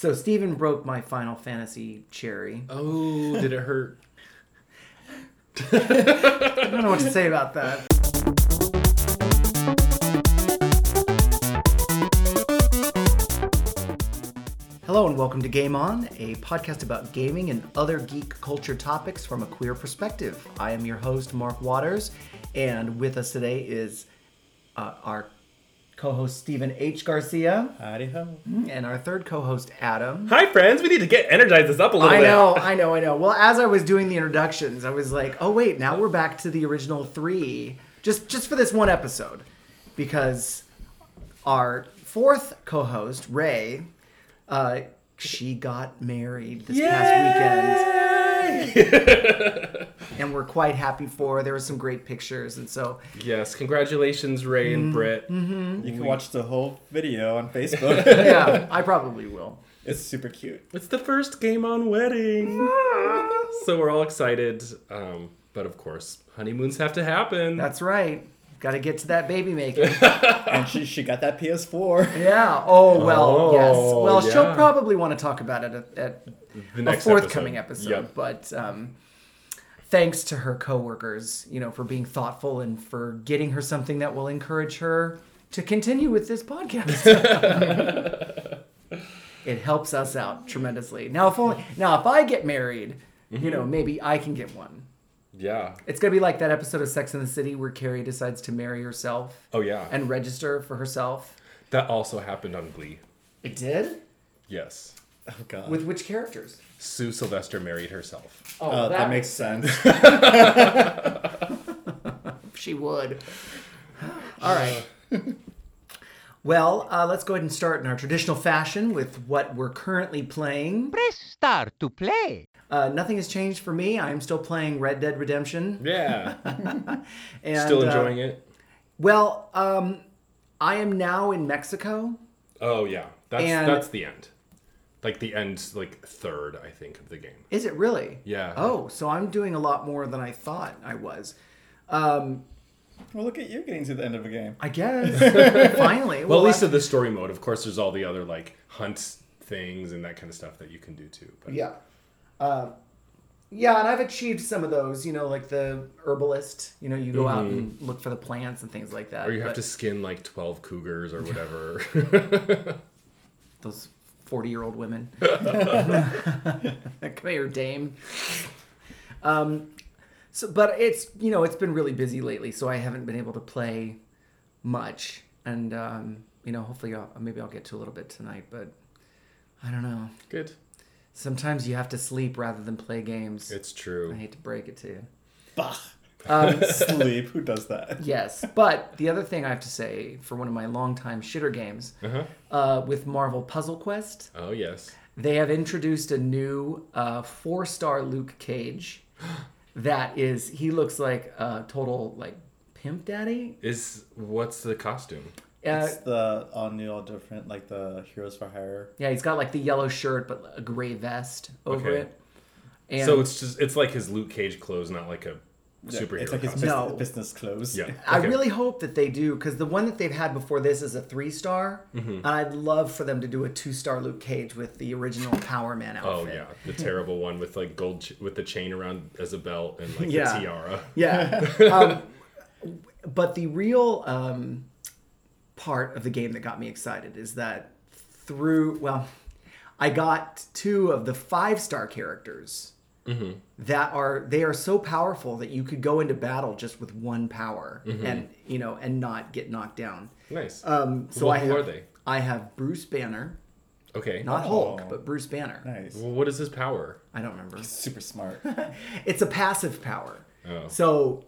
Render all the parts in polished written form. So Steven broke my Final Fantasy cherry. Oh, did it hurt? I don't know what to say about that. Hello and welcome to Game On, a podcast about gaming and other geek culture topics from a queer perspective. I am your host, Mark Waters, and with us today is our co-host Stephen H. Garcia. Howdy ho. And our third co-host, Adam. Hi friends, we need to get energize this up a little bit. I know. Well, as I was doing the introductions, I was like, oh wait, now we're back to the original three, just for this one episode, because our fourth co-host, Ray, she got married this past weekend. And we're quite happy for her. There were some great pictures, and so yes, congratulations, Ray and Britt. Mm-hmm. You can watch the whole video on Facebook. Yeah, I probably will. It's super cute. It's the first Game On wedding, so we're all excited. But of course, honeymoons have to happen. That's right. Got to get to that baby making. And she got that PS4. Yeah. Oh, well, yes. Well, yeah. She'll probably want to talk about it at the next forthcoming episode. Yep. But thanks to her coworkers, for being thoughtful and for getting her something that will encourage her to continue with this podcast. It helps us out tremendously. Now, if I get married, maybe I can get one. Yeah. It's going to be like that episode of Sex and the City where Carrie decides to marry herself. Oh, yeah. And register for herself. That also happened on Glee. It did? Yes. Oh, God. With which characters? Sue Sylvester married herself. Oh, that makes sense. She would. All right. Well, let's go ahead and start in our traditional fashion with what we're currently playing. Press start to play. Nothing has changed for me. I'm still playing Red Dead Redemption. Yeah. And, still enjoying it? Well, I am now in Mexico. Oh, yeah. That's the end. Like the end, like third, I think, of the game. Is it really? Yeah. Oh, so I'm doing a lot more than I thought I was. Well, look at you getting to the end of a game. I guess. Finally. Well, at least of the story mode. Of course, there's all the other like hunt things and that kind of stuff that you can do too. But... Yeah. Yeah, and I've achieved some of those, like the herbalist, you go out and look for the plants and things like that. Or you have to skin like 12 cougars or whatever. Those 40-year-old women. Come here, dame. So, but it's, it's been really busy lately, so I haven't been able to play much. And, hopefully maybe I'll get to a little bit tonight, but I don't know. Good. Sometimes you have to sleep rather than play games. It's true. I hate to break it to you. Bah! Sleep? Who does that? Yes. But the other thing I have to say for one of my longtime shitter games, with Marvel Puzzle Quest. Oh, yes. They have introduced a new 4-star Luke Cage that is, he looks like a total, pimp daddy. What's the costume? It's the all-new, different, the Heroes for Hire. Yeah, he's got, the yellow shirt, but a gray vest over it. And so it's just, it's like his Luke Cage clothes, not like a superhero It's like his business clothes. Yeah. Okay. I really hope that they do, because the one that they've had before this is a 3-star, and I'd love for them to do a 2-star Luke Cage with the original Power Man outfit. Oh, yeah. The terrible one with, gold, with the chain around as a belt and, a tiara. Yeah. But the real... part of the game that got me excited is that I got 2 of the 5-star characters that are so powerful that you could go into battle just with one power and not get knocked down. Nice. So who are they? I have Bruce Banner. Okay. Not Hulk, but Bruce Banner. Nice. Well, what is his power? I don't remember. He's super smart. It's a passive power. Oh. So.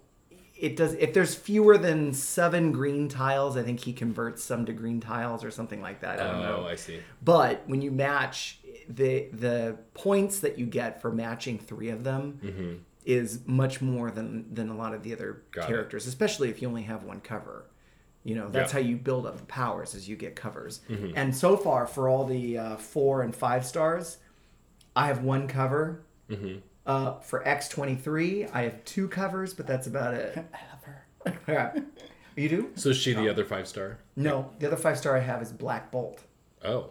It does. If there's fewer than 7 green tiles, I think he converts some to green tiles or something like that. I don't know. Oh, I see. But when you match the points that you get for matching 3 of them is much more than a lot of the other characters, especially if you only have one cover. That's how you build up the powers as you get covers. And so far, for all the 4 and 5 stars, I have one cover. For X23, I have 2 covers, but that's about it. I love her. You do? So is she the other 5-star? No, the other 5-star I have is Black Bolt. Oh,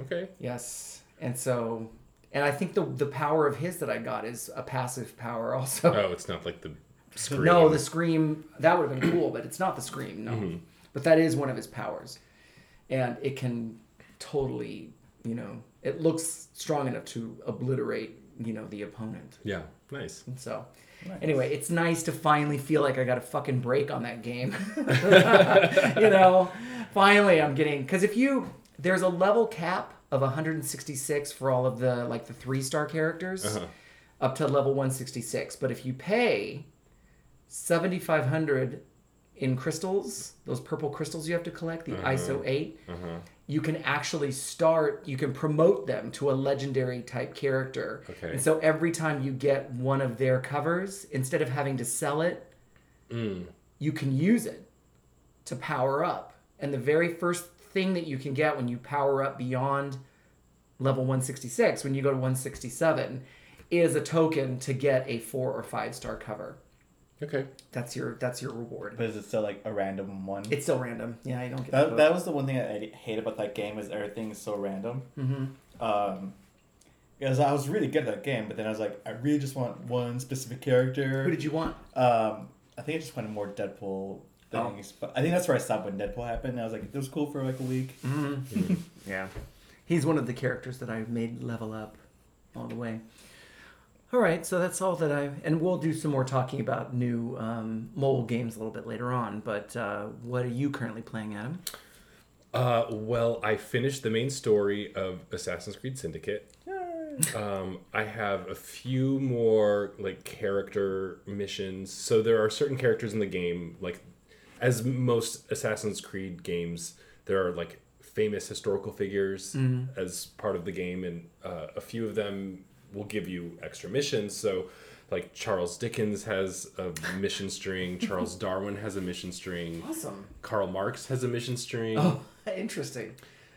okay. Yes, And so, and I think the power of his that I got is a passive power also. Oh, it's not like the Scream. No, the Scream, that would have been cool, but it's not the Scream, no. Mm-hmm. But that is one of his powers. And it can totally, you know, it looks strong enough to obliterate, you know, the opponent. Yeah, nice. And so, nice. Anyway, it's nice to finally feel like I got a fucking break on that game. You know, finally I'm getting, because if you, there's a level cap of 166 for all of the, like, the 3-star characters, uh-huh, up to level 166. But if you pay 7,500 in crystals, those purple crystals you have to collect, the uh-huh, ISO 8, uh-huh, you can actually start, you can promote them to a legendary type character. Okay. And so every time you get one of their covers, instead of having to sell it, you can use it to power up. And the very first thing that you can get when you power up beyond level 166, when you go to 167, is a token to get a 4 or 5-star cover. Okay. That's your reward. But is it still like a random one? It's still random. Yeah, I don't get that. That was the one thing I hate about that game, is everything is so random. Mm-hmm. Because I was really good at that game, but then I was like, I really just want one specific character. Who did you want? I think I just wanted more Deadpool things. Oh. I think that's where I stopped when Deadpool happened. And I was like, it was cool for like a week. Mm-hmm. Yeah. He's one of the characters that I made level up all the way. All right, so that's all that and we'll do some more talking about new mobile games a little bit later on, but what are you currently playing, Adam? Well, I finished the main story of Assassin's Creed Syndicate. Yay! I have a few more, like, character missions. So there are certain characters in the game, like, as most Assassin's Creed games, there are, like, famous historical figures mm-hmm. as part of the game, and a few of them will give you extra missions. So, like, Charles Dickens has a mission string. Charles Darwin has a mission string. Awesome. Karl Marx has a mission string. Oh, interesting.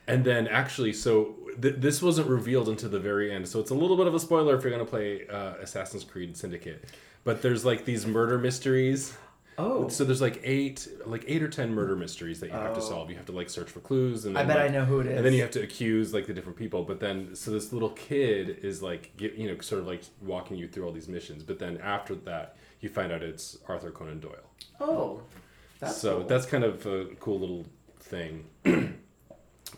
And then, actually, so this wasn't revealed until the very end. So it's a little bit of a spoiler if you're going to play Assassin's Creed Syndicate. But there's, like, these murder mysteries. Oh. So there's, like, eight or ten murder mysteries that you have to solve. You have to, like, search for clues. And then, I bet, like, I know who it is. And then you have to accuse, like, the different people. But then, so this little kid is, like, you know, sort of, like, walking you through all these missions. But then after that, you find out it's Arthur Conan Doyle. Oh. That's so cool. That's kind of a cool little thing.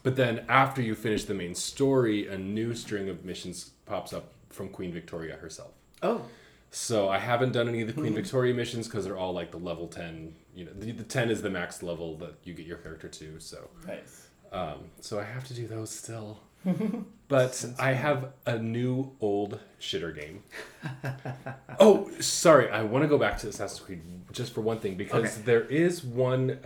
But then after you finish the main story, a new string of missions pops up from Queen Victoria herself. Oh. So I haven't done any of the Queen Victoria missions because they're all, like, the level 10. You know, the 10 is the max level that you get your character to. So nice. So I have to do those still. But I have a new old shitter game. Oh, sorry. I want to go back to Assassin's Creed just for one thing, because there is one.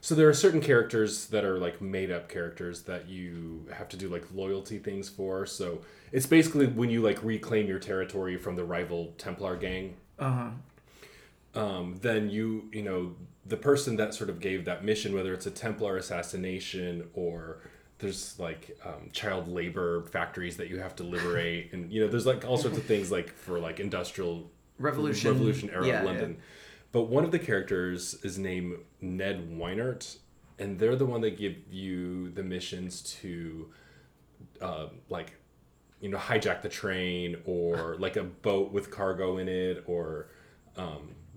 So there are certain characters that are, like, made-up characters that you have to do, like, loyalty things for. So it's basically when you, like, reclaim your territory from the rival Templar gang. Uh-huh. Then you know, the person that sort of gave that mission, whether it's a Templar assassination or there's, like, child labor factories that you have to liberate. And, you know, there's, like, all sorts of things, like, for, like, industrial revolution era London. Yeah. But one of the characters is named Ned Weinert, and they're the one that give you the missions to, like, you know, hijack the train or, like, a boat with cargo in it, or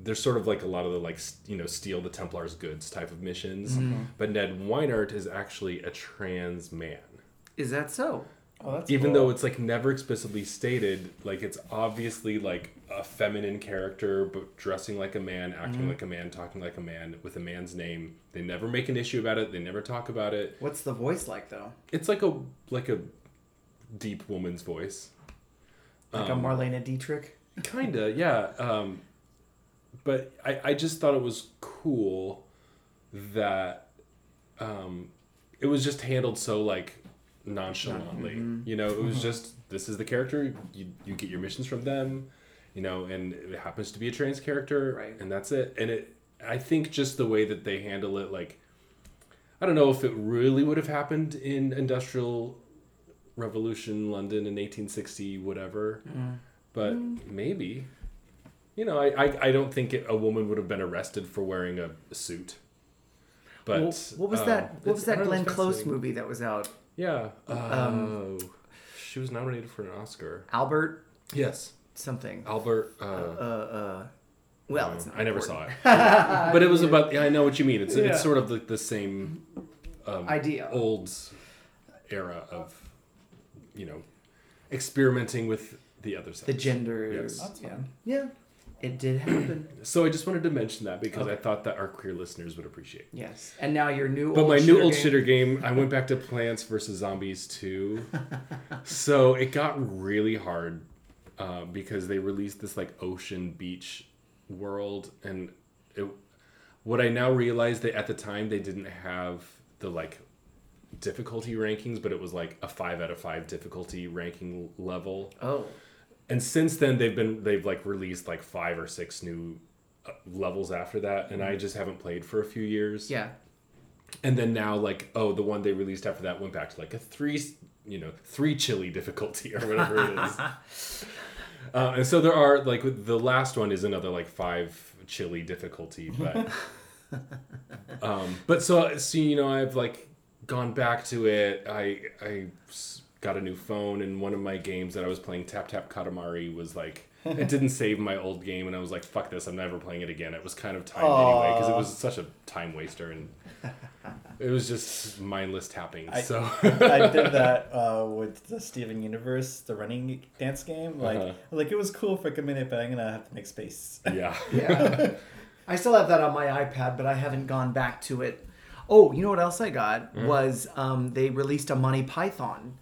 there's sort of, like, a lot of the, like, you know, steal the Templar's goods type of missions. Mm-hmm. But Ned Weinert is actually a trans man. Is that so? Oh, that's even cool. Though it's, like, never explicitly stated, like, it's obviously, like, a feminine character, but dressing like a man, acting like a man, talking like a man, with a man's name. They never make an issue about it. They never talk about it. What's the voice like, though? It's like a deep woman's voice. Like a Marlena Dietrich? Kinda, yeah. But I just thought it was cool that it was just handled so, like, nonchalantly. Mm-hmm. You know, it was just, this is the character, you get your missions from them, you know, and it happens to be a trans character, right? And that's it. And I think just the way that they handle it, like, I don't know if it really would have happened in Industrial Revolution London in 1860 whatever, but maybe, you know, I don't think a woman would have been arrested for wearing a suit. But what was that Glenn Close movie that was out? Yeah. Oh. She was nominated for an Oscar. Albert? Yes. Something. Albert. Well, it's not I never important. Saw it. Yeah. But it was about... Yeah, I know what you mean. It's it's sort of the same... idea. Old era of, you know, experimenting with the other sex. The genders. Yes. That's fun. Yeah. It did happen. So I just wanted to mention that because I thought that our queer listeners would appreciate. Yes. And now your new But my new old shitter game, I went back to Plants vs. Zombies 2. So it got really hard because they released this like ocean beach world. And what I now realize that at the time they didn't have the like difficulty rankings, but it was like a 5 out of 5 difficulty ranking level. Oh. And since then, they've like released like 5 or 6 new levels after that, and I just haven't played for a few years. Yeah. And then now, like, the one they released after that went back to like a 3 chili difficulty or whatever it is. And so there are like the last one is another like 5 chili difficulty, but but so you know I've like gone back to it. I got a new phone, and one of my games that I was playing, Tap Tap Katamari, was like, it didn't save my old game, and I was like, fuck this, I'm never playing it again. It was kind of timed anyway, because it was such a time waster, and it was just mindless tapping. I did that with the Steven Universe, the running dance game. Like, it was cool for like a minute, but I'm going to have to make space. Yeah. Yeah. I still have that on my iPad, but I haven't gone back to it. Oh, you know what else I got was they released a Monty Python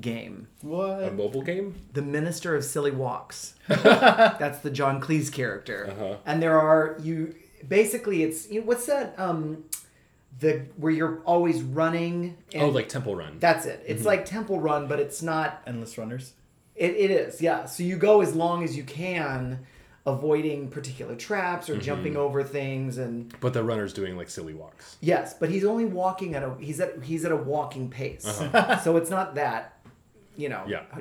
game. What? A mobile game? The Minister of Silly Walks. That's the John Cleese character. And there are what's that where you're always running and, like Temple Run. That's it. It's like Temple Run, but it's not endless runners. It is. Yeah. So you go as long as you can, avoiding particular traps or jumping over things, but the runner's doing like silly walks. Yes, but he's only walking at he's at a walking pace. So it's not that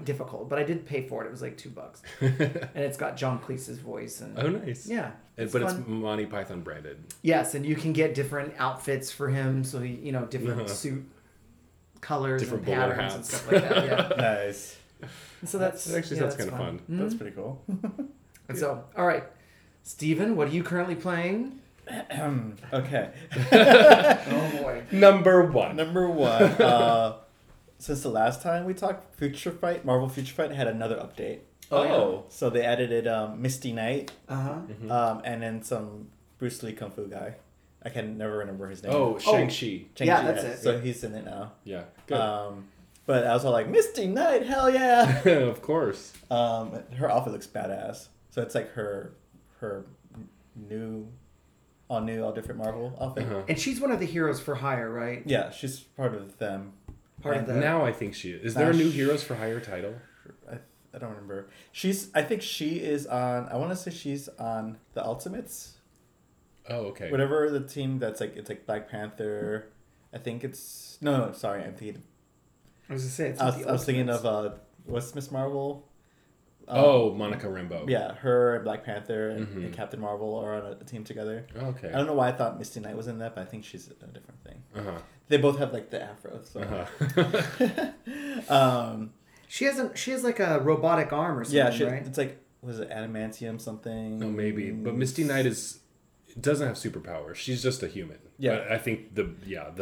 difficult, but I did pay for it. It was like $2, and it's got John Cleese's voice. And, nice! Yeah, but it's Monty Python branded. Yes, and you can get different outfits for him, so he, different suit colors, different and patterns, hats. And stuff like that. Yeah. Nice. And so that's kind of fun. That's pretty cool. And so, all right, Steven, what are you currently playing? Okay. Oh boy. Number one. Since the last time we talked, Future Fight, Marvel Future Fight had another update. Oh. Yeah. So they added Misty Knight, and then some Bruce Lee Kung Fu guy. I can never remember his name. Oh, Shang-Chi. Yeah, that's it. So he's in it now. Yeah. Good. But I was all like, Misty Knight, hell yeah! Of course. Her outfit looks badass. So it's like her new, all different Marvel outfit. And she's one of the Heroes for Hire, right? Yeah, she's part of them. Now I think she is. Is there a new Heroes for Hire title? I don't remember. I think she is on, I want to say she's on the Ultimates. Oh, okay. Whatever the team that's like, it's like Black Panther. I think it's, no, sorry, I'm thinking. I was going to say, it's I was thinking of, what's Miss Marvel? Monica Rambeau. Yeah, her and Black Panther and Captain Marvel are on a team together. Okay. I don't know why I thought Misty Knight was in that, but I think she's in a different thing. They both have like the afro. So. She has like a robotic arm or something, right? It's like, was it adamantium something? No, maybe. But Misty Knight doesn't have superpowers. She's just a human. Yeah. But I think the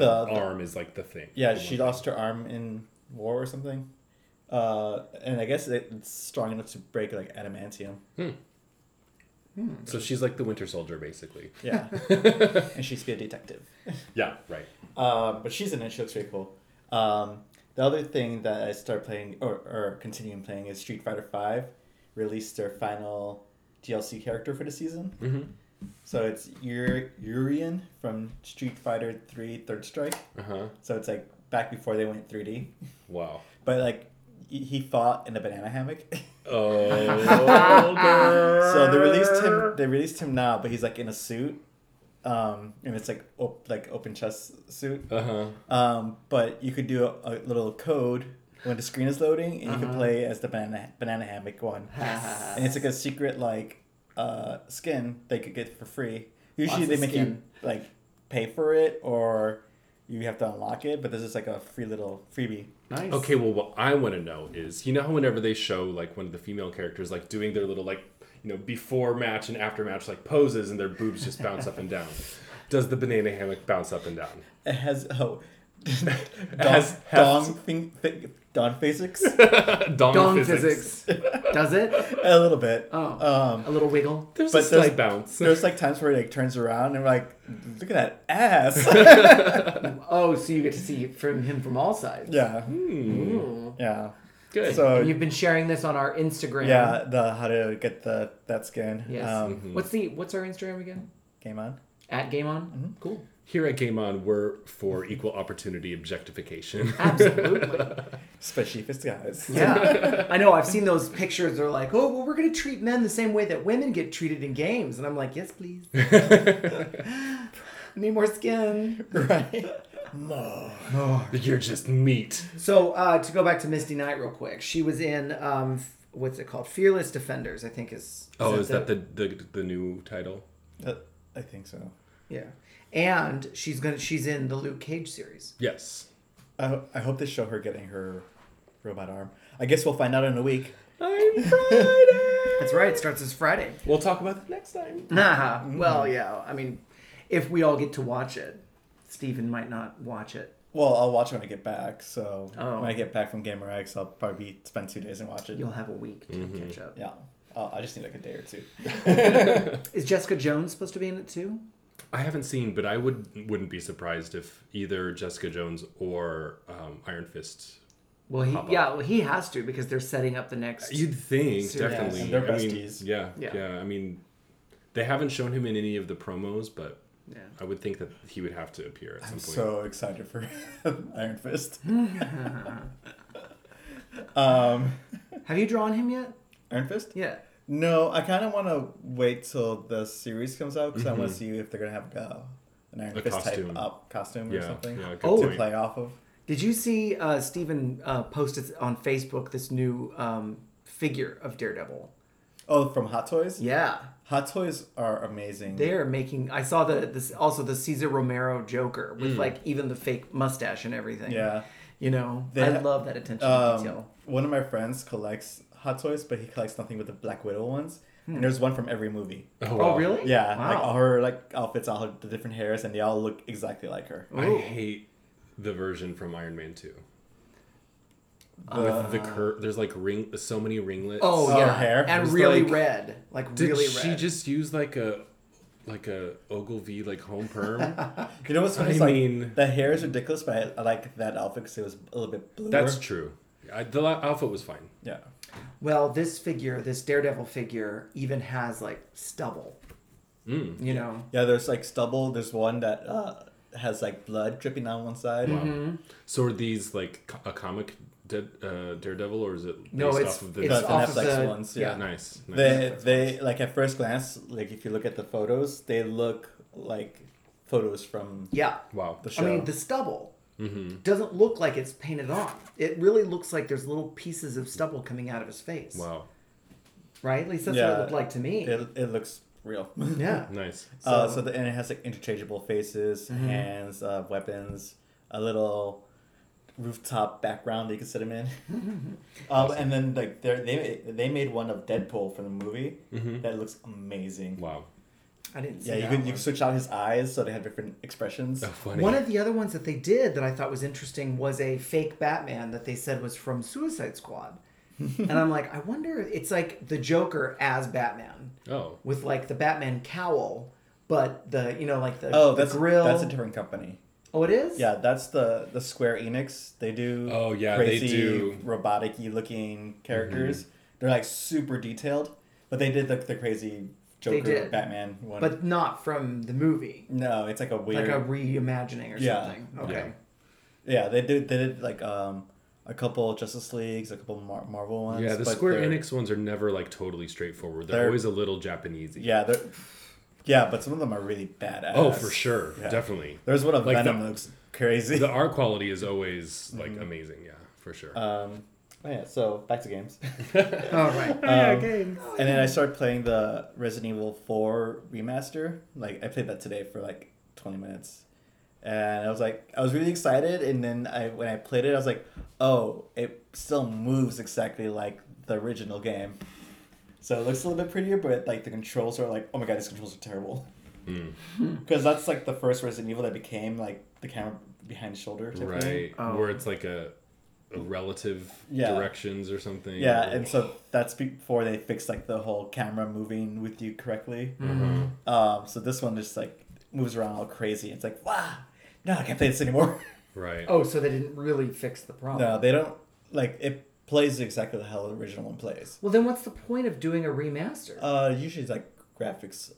arm is like the thing. Yeah, she lost her arm in war or something. And I guess it's strong enough to break like adamantium. So she's like the Winter Soldier, basically. Yeah. And she's be a detective. Yeah, right. But she's in it. She looks really cool. The other thing that I started playing or continuing playing is Street Fighter V released their final DLC character for the season. So it's Urien from Street Fighter 3 Third Strike. So it's like back before they went 3D. Wow. But like. He fought in a banana hammock. So they released him now, but he's like in a suit, and it's like open chest suit. But you could do a little code when the screen is loading, and you can play as the banana hammock one. Yes. And it's like a secret skin they could get for free. Usually they make you pay for it or you have to unlock it, but this is like a free little freebie. Nice. Okay, well, what I want to know is, you know how whenever they show, like, one of the female characters, like, doing their little, like, you know, before match and after match, like, poses and their boobs just bounce up and down. Does the banana hammock bounce up and down? It has, oh, Don physics? Don physics. Does it? A little bit. Oh, a little wiggle. There's a slight bounce. There's, like, times where it, like, turns around and we're like, look at that ass. Oh, so you get to see from him from all sides. Yeah. Mm. Yeah. Good. So, and you've been sharing this on our Instagram. Yeah, the how to get that skin. Yes. Mm-hmm. What's our Instagram again? Game On. At Game On. Mm-hmm. Cool. Here at Game On, we're for equal opportunity objectification. Absolutely. Especially if it's guys. Yeah. I know, I've seen those pictures. They're like, oh, well, we're going to treat men the same way that women get treated in games. And I'm like, yes, please. I need more skin. Right. More. You're just meat. So to go back to Misty Knight real quick, she was in... what's it called? Fearless Defenders, I think is... Oh, is that the new title? I think so. Yeah. And she's in the Luke Cage series. Yes. I hope they show her getting her robot arm. I guess we'll find out in a week. I'm Friday! That's right, it starts this Friday. We'll talk about it next time. Nah, well, yeah. I mean, if we all get to watch it, Steven might not watch it. Well, I'll watch it when I get back. So when I get back from GamerX, I'll probably spend 2 days and watch it. You'll have a week to catch up. Yeah. I just need like a day or two. Is Jessica Jones supposed to be in it too? I haven't seen, but I wouldn't be surprised if either Jessica Jones or Iron Fist. Well, he has to because they're setting up the next. You'd think series. Definitely. And they're besties. I mean, yeah. I mean, they haven't shown him in any of the promos, but yeah. I would think that he would have to appear at some point. I'm so excited for Iron Fist. Have you drawn him yet? Iron Fist? Yeah. No, I kind of want to wait till the series comes out because I want to see if they're going to have an Iron Fist costume. Type up costume or something to play off of. Did you see Steven posted on Facebook this new figure of Daredevil? Oh, from Hot Toys? Yeah. Hot Toys are amazing. They are making... I saw the Cesar Romero Joker with like even the fake mustache and everything. Yeah. You know, I love that attention to detail. One of my friends collects Hot Toys, but he collects nothing with the Black Widow ones. And there's one from every movie. Oh, wow. Oh really? Yeah. Wow. Like all her outfits, all her, the different hairs, and they all look exactly like her. Ooh. I hate the version from Iron Man 2. With the curve, there's like so many ringlets. Oh yeah, hair. And there's really red, did she just use like a Ogilvy home perm? You know what's funny? The hair is ridiculous, but I like that outfit because it was a little bit bluer. That's true. The outfit was fine. Yeah. Well, this Daredevil figure, even has stubble. You know. Yeah, there's stubble. There's one that has blood dripping on one side. Wow. Mm-hmm. So are these a comic? Daredevil, or is it based off of the Netflix ones? Yeah, nice. They at first glance, if you look at the photos, they look like photos from the show. I mean, the stubble doesn't look like it's painted on. It really looks like there's little pieces of stubble coming out of his face. Wow, right? At least that's what it looked like to me. It looks real. Yeah, nice. And it has interchangeable faces, hands, weapons, a little rooftop background that you can sit him in. And then they made one of Deadpool from the movie that looks amazing. Wow. I didn't see that. Yeah, you can switch out his eyes so they have different expressions. Oh, funny. One of the other ones that they did that I thought was interesting was a fake Batman that they said was from Suicide Squad. And I'm like, I wonder, it's like the Joker as Batman. Oh. With the Batman cowl, but the grill. That's a different company. Oh, it is? Yeah, that's the Square Enix. They do crazy, robotic-y looking characters. They're super detailed, but they did the crazy Joker Batman one. But not from the movie. No, it's a weird... a reimagining or something. Okay. Yeah, they did a couple Justice Leagues, a couple Marvel ones. Yeah, the Square Enix ones are never totally straightforward. They're always a little Japanese-y. Yeah, they're... Yeah, but some of them are really badass. Oh, for sure. Yeah. Definitely. There's one of Venom that looks crazy. The art quality is always amazing. Yeah, for sure. So back to games. All right. Games. And then I started playing the Resident Evil 4 remaster. I played that today for 20 minutes. And I was like, I was really excited, and then when I played it, I was like, oh, it still moves exactly like the original game. So it looks a little bit prettier, but like the controls are like, oh my god, these controls are terrible. Because that's like the first Resident Evil that became like the camera behind the shoulder. Right, oh. Where it's like a relative directions or something. Yeah, like, and so that's before they fixed like the whole camera moving with you correctly. Mm-hmm. So this one just like moves around all crazy. It's like, wow, no, I can't play this anymore. Right. Oh, so they didn't really fix the problem. No, they don't. Like, it plays exactly how the original one plays. Well, then what's the point of doing a remaster? Usually it's like graphics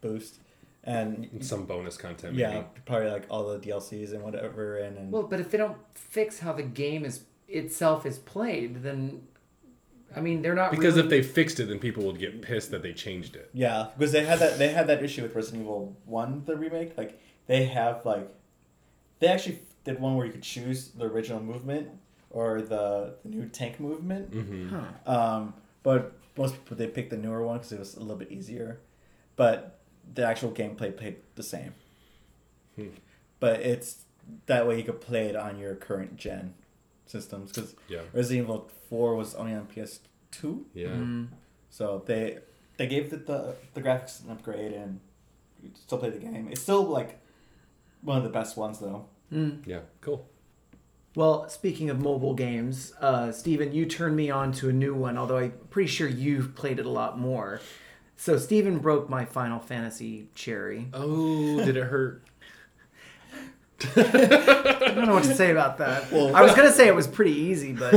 boost. And some bonus content, maybe. Yeah, probably like all the DLCs and whatever. And well, but if they don't fix how the game is itself is played, then I mean they're not. Because really... if they fixed it, then people would get pissed that they changed it. Yeah, because they had that issue with Resident Evil 1, the remake. Like they actually did one where you could choose the original movement or the new tank movement. Mm-hmm. Huh. But most people they picked the newer one because it was a little bit easier, but. The actual gameplay played the same. But it's that way you could play it on your current gen systems. Because Resident Evil 4 was only on PS2. Yeah. Mm. So they gave it the graphics an upgrade and you still play the game. It's still like one of the best ones though. Mm. Yeah, cool. Well, speaking of mobile games, Steven, you turned me on to a new one, although I'm pretty sure you've played it a lot more. So Steven broke my Final Fantasy cherry. Oh, did it hurt? I don't know what to say about that. Well, I was going to say it was pretty easy, but...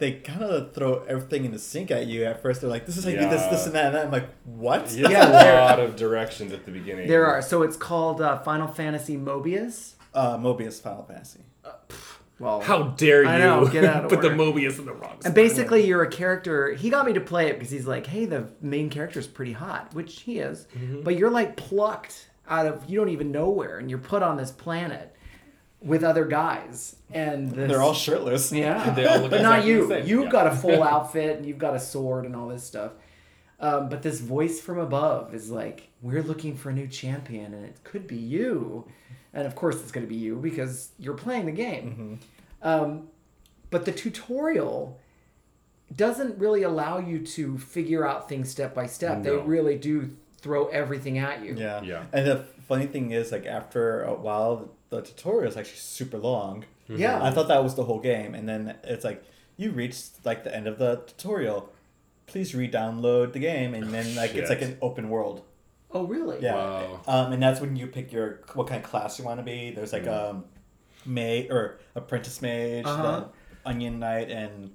They kind of throw everything in the sink at you at first. They're like, this is how you do this, and that, and that. I'm like, what? Yeah, a lot of directions at the beginning. There are. So it's called Final Fantasy Mobius? Mobius Final Fantasy. Well, how dare you? I know, get out of put order. The Mobius in the wrong spot. And basically, you're a character. He got me to play it because he's like, hey, the main character's pretty hot, which he is. Mm-hmm. But you're like plucked out of, you don't even know where, and you're put on this planet with other guys. And they're all shirtless. Yeah. They all look but not you. You've got a full outfit, and you've got a sword and all this stuff. But this voice from above is like, we're looking for a new champion, and it could be you. And of course it's going to be you because you're playing the game. Mm-hmm. But the tutorial doesn't really allow you to figure out things step by step. No. They really do throw everything at you. Yeah. Yeah. And the funny thing is, like, after a while, the tutorial is actually super long. Mm-hmm. Yeah. I thought that was the whole game. And then it's like, you reached, like, the end of the tutorial. Please re-download the game. And then, like, it's like an open world. Oh, really? Yeah. Wow. And that's when you pick your what kind of class you want to be. There's like apprentice mage, the onion knight, and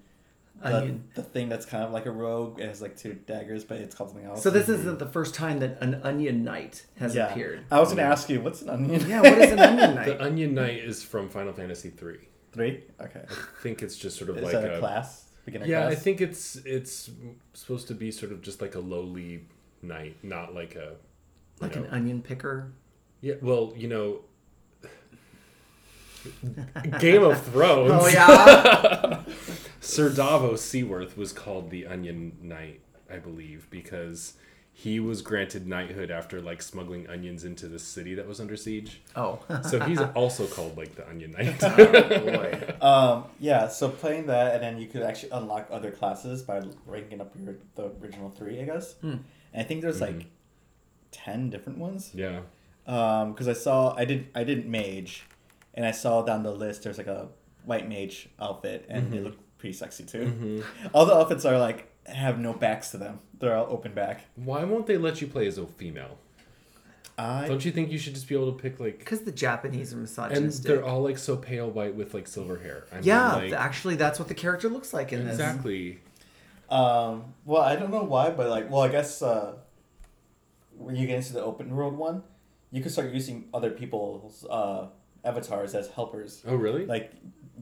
the thing that's kind of like a rogue. It has like two daggers, but it's called something else. So this isn't the first time that an onion knight has appeared. I was going to ask you, what's an onion? Yeah, what is an onion knight? The onion knight is from Final Fantasy 3. 3? Okay. I think it's just sort of like a class. Beginner class? I think it's supposed to be sort of just like a lowly knight, not like a. Like an onion picker? Yeah, well, you know, Game of Thrones. Oh, yeah. Sir Davos Seaworth was called the Onion Knight, I believe, because he was granted knighthood after, like, smuggling onions into the city that was under siege. Oh. So he's also called, like, the Onion Knight. Oh, boy. Yeah, so playing that, and then you could actually unlock other classes by ranking up the original 3, I guess. Mm. And I think there's, like, 10 different ones. Yeah. Because I did mage, and I saw down the list there's like a white mage outfit, and they look pretty sexy too. Mm-hmm. All the outfits are like have no backs to them; they're all open back. Why won't they let you play as a female? Don't you think you should just be able to pick like? Because the Japanese are misogynistic, and they're all like so pale white with like silver hair. I mean, actually, that's what the character looks like in this. Exactly. Well, I don't know why, but like, well, I guess. When you get into the open world one, you can start using other people's avatars as helpers. Oh, really? Like,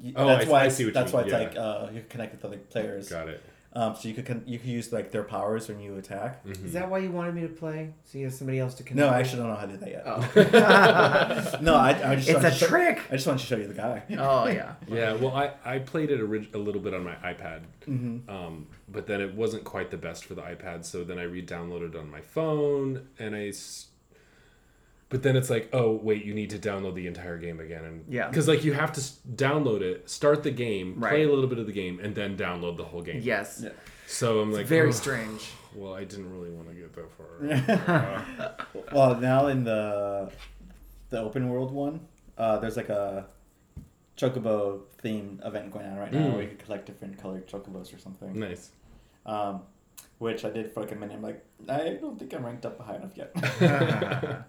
that's why it's like you connect with other players. Got it. So you could use like their powers when you attack. Mm-hmm. Is that why you wanted me to play? So you have somebody else to connect? No, I actually don't know how to do that yet. Oh. No, I just I just want to show you the guy. Oh yeah. Yeah. Well, I played it a little bit on my iPad, but then it wasn't quite the best for the iPad. So then I re-downloaded it on my phone, and I But then it's like, oh, wait, you need to download the entire game again. And, yeah. Because, like, you have to download it, start the game, right. play a little bit of the game, and then download the whole game. Yes. Yeah. So I'm like... very strange. Well, I didn't really want to get that far. Well, now in the open world one, there's, like, a Chocobo-themed event going on right now where you can collect different colored Chocobos or something. Nice. Which I did for, like, a minute. I'm like, I don't think I'm ranked up high enough yet.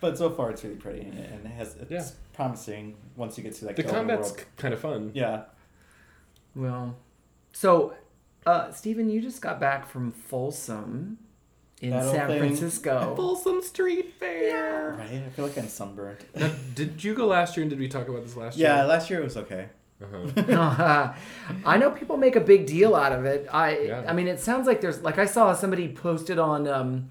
But so far, it's really pretty, and it's promising once you get to, like, the combat's kind of fun. Yeah. Well, so, Steven, you just got back from Folsom in San Francisco. Folsom Street Fair. Yeah. Right? I feel like I'm sunburned. Now, did you go last year, and did we talk about this last year? Yeah, last year it was okay. Uh-huh. I know people make a big deal out of it. I mean, it sounds like there's... Like, I saw somebody posted on...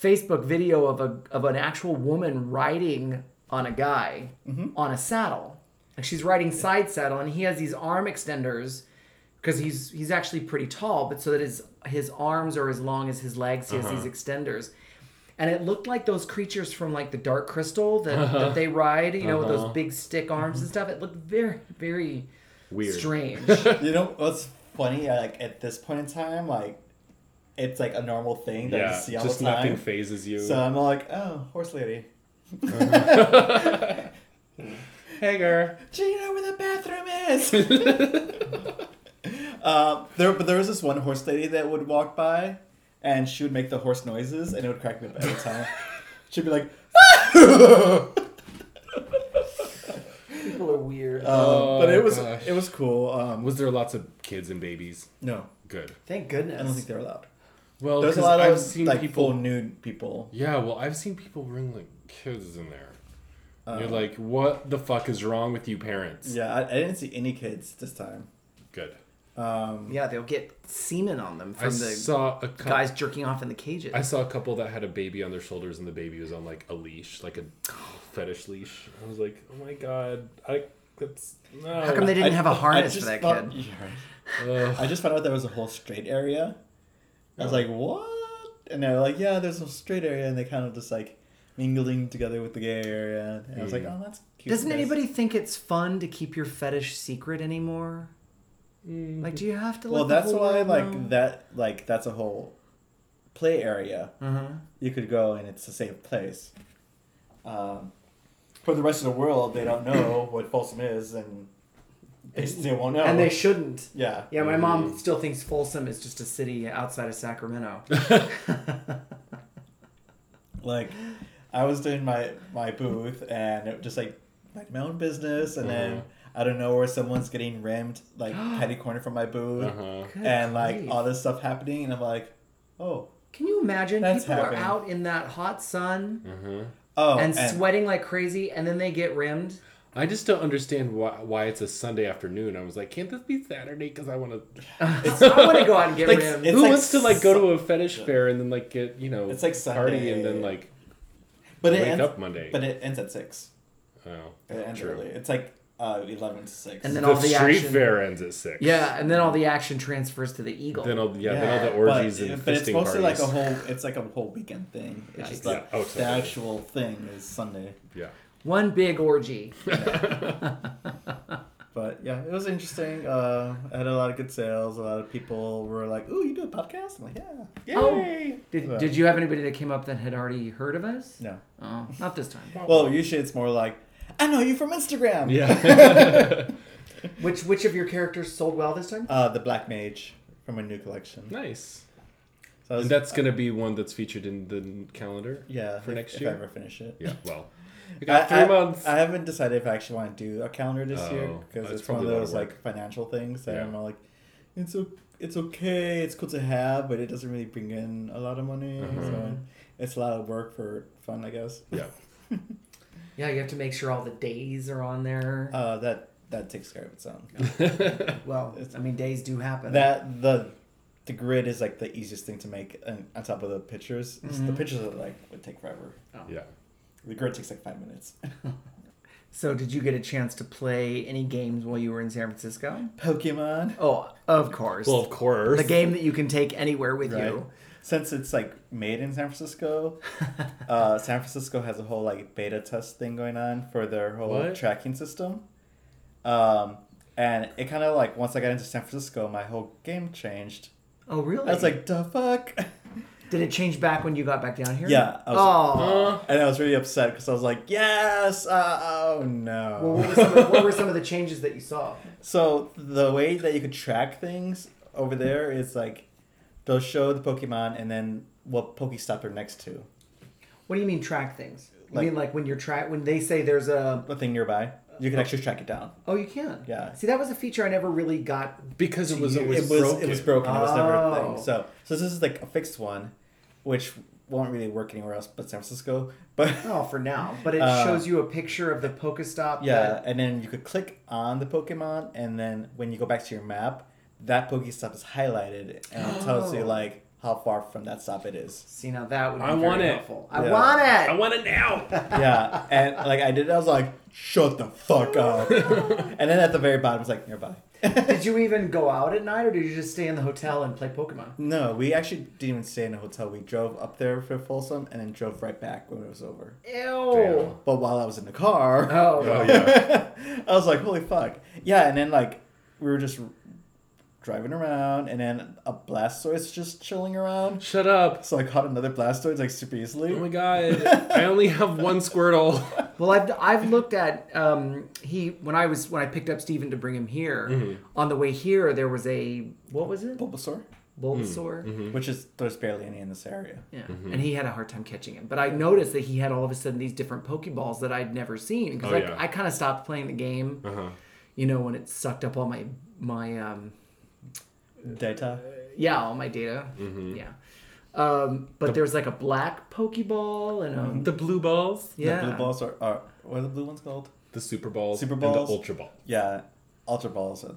Facebook video of an actual woman riding on a guy on a saddle. And she's riding side saddle, and he has these arm extenders because he's actually pretty tall, but so that his arms are as long as his legs, he has these extenders. And it looked like those creatures from, like, the Dark Crystal that they ride, you know, with those big stick arms and stuff. It looked very, very weird, strange. You know what's funny? Like, at this point in time, like, it's like a normal thing that you see all the time. Just nothing phases you. So I'm like, oh, horse lady. Hey, girl. Do you know where the bathroom is? But there was this one horse lady that would walk by, and she would make the horse noises, and it would crack me up every time. She'd be like, people are weird. But it was cool. Was there lots of kids and babies? No. Good. Thank goodness. I don't think they're allowed. Well, there's a lot of, I've seen, like, people, full nude people. Yeah, well, I've seen people bring, like, kids in there. You're like, what the fuck is wrong with you parents? Yeah, I didn't see any kids this time. Good. Yeah, they'll get semen on them from the guys jerking off in the cages. I saw a couple that had a baby on their shoulders, and the baby was on, like, a leash, like a fetish leash. I was like, oh my god, no. How come they didn't have a harness for that kid? Yeah. I just found out there was a whole straight area. I was like, what? And they were like, yeah, there's a straight area, and they kind of just, like, mingling together with the gay area. And I was like, oh, that's cute. Doesn't anybody think it's fun to keep your fetish secret anymore? Mm. Like, do you have to? Well, that's why, like, know? That, like, that's a whole play area. Mm-hmm. You could go, and it's a safe place. For the rest of the world, they don't know what Folsom is, and they still won't know. And they shouldn't. Yeah. Yeah, my mom still thinks Folsom is just a city outside of Sacramento. Like, I was doing my booth, and it just, like, my own business, and then I don't know where someone's getting rammed, like, petty corner from my booth, and, like, all this stuff happening, and I'm like, oh. Can you imagine? People are out in that hot sun. Mm-hmm. Oh, and sweating like crazy, and then they get rimmed. I just don't understand why it's a Sunday afternoon. I was like, can't this be Saturday? Because I want to. I want to go out and get rimmed. Who wants to, like, go to a fetish fair and then, like, get, you know, it's like Sunday, party and then, like, wake up Monday. But it ends at 6. Oh, it ends early. It's like 11 to 6. And then all the street fair ends at 6. Yeah, and then all the action transfers to the Eagle. Then all the orgies and fisting parties. But it's mostly parties. like a whole weekend thing. It's just like the actual thing is Sunday. Yeah. One big orgy. Yeah. But yeah, it was interesting. I had a lot of good sales. A lot of people were like, "Ooh, you do a podcast?" I'm like, "Yeah, yay!" Oh, did you have anybody that came up that had already heard of us? No. Oh, not this time. Well, usually it's more like, I know you from Instagram. Yeah. Which of your characters sold well this time? The Black Mage from a new collection. Nice. So that's going to be one that's featured in the calendar. Yeah, for next year. If I ever finish it. Yeah. Well, we got 3 months. I haven't decided if I actually want to do a calendar this year because it's one of those, like, financial things that I'm all like, it's okay, it's cool to have, but it doesn't really bring in a lot of money. So it's a lot of work for fun, I guess. Yeah. Yeah, you have to make sure all the days are on there. That takes care of its own. Well, I mean, days do happen. That the grid is, like, the easiest thing to make, and on top of the pictures, the pictures are, like, would take forever. Oh. Yeah, the grid takes like 5 minutes. So, did you get a chance to play any games while you were in San Francisco? Pokemon. Oh, of course. Well, of course. The game that you can take anywhere with you. since it's like made in San Francisco, San Francisco has a whole like beta test thing going on for their whole tracking system. And it kind of like, once I got into San Francisco, my whole game changed. Oh, really? I was like, the fuck? Did it change back when you got back down here? Yeah. And I was really upset because I was like, yes! Oh, no. Well, what were some of the changes that you saw? So, the way that you could track things over there is like, they'll show the Pokemon and then what Pokestop they're next to. What do you mean track things? Like, you mean like when you're when they say there's a thing nearby? You can actually track it down. Oh, you can? Yeah. See, that was a feature I never really got. Because it was broken. It was broken. Oh. It was never a thing. So this is like a fixed one, which won't really work anywhere else but San Francisco. But for now. But it shows you a picture of the Pokestop. Yeah, and then you could click on the Pokemon, and then when you go back to your map, that Pokestop is highlighted, and it tells you like how far from that stop it is. See, now that would be helpful. Yeah. I want it! I want it now! Yeah, and like I did it, I was like, shut the fuck up. And then at the very bottom, it's like, nearby. Did you even go out at night, or did you just stay in the hotel and play Pokemon? No, we actually didn't even stay in a hotel. We drove up there for Folsom, and then drove right back when it was over. Ew! Damn. But while I was in the car, I was like, holy fuck. Yeah, and then like, we were just driving around, and then a Blastoise just chilling around. Shut up. So I caught another Blastoise like super easily. Oh my god. I only have one Squirtle. Well, I've looked at when I picked up Steven to bring him here, on the way here there was Bulbasaur. Mm-hmm. Which is, there's barely any in this area. Yeah. Mm-hmm. And he had a hard time catching him. But I noticed that he had all of a sudden these different Pokeballs that I'd never seen, because I kind of stopped playing the game. You know, when it sucked up all my data? Yeah, all my data. Mm-hmm. Yeah. But there's like a black Pokeball and the blue balls. Yeah. The blue balls are what are the blue ones called? The Super Balls. Super Balls. And the Ultra Ball. Yeah. Ultra Balls are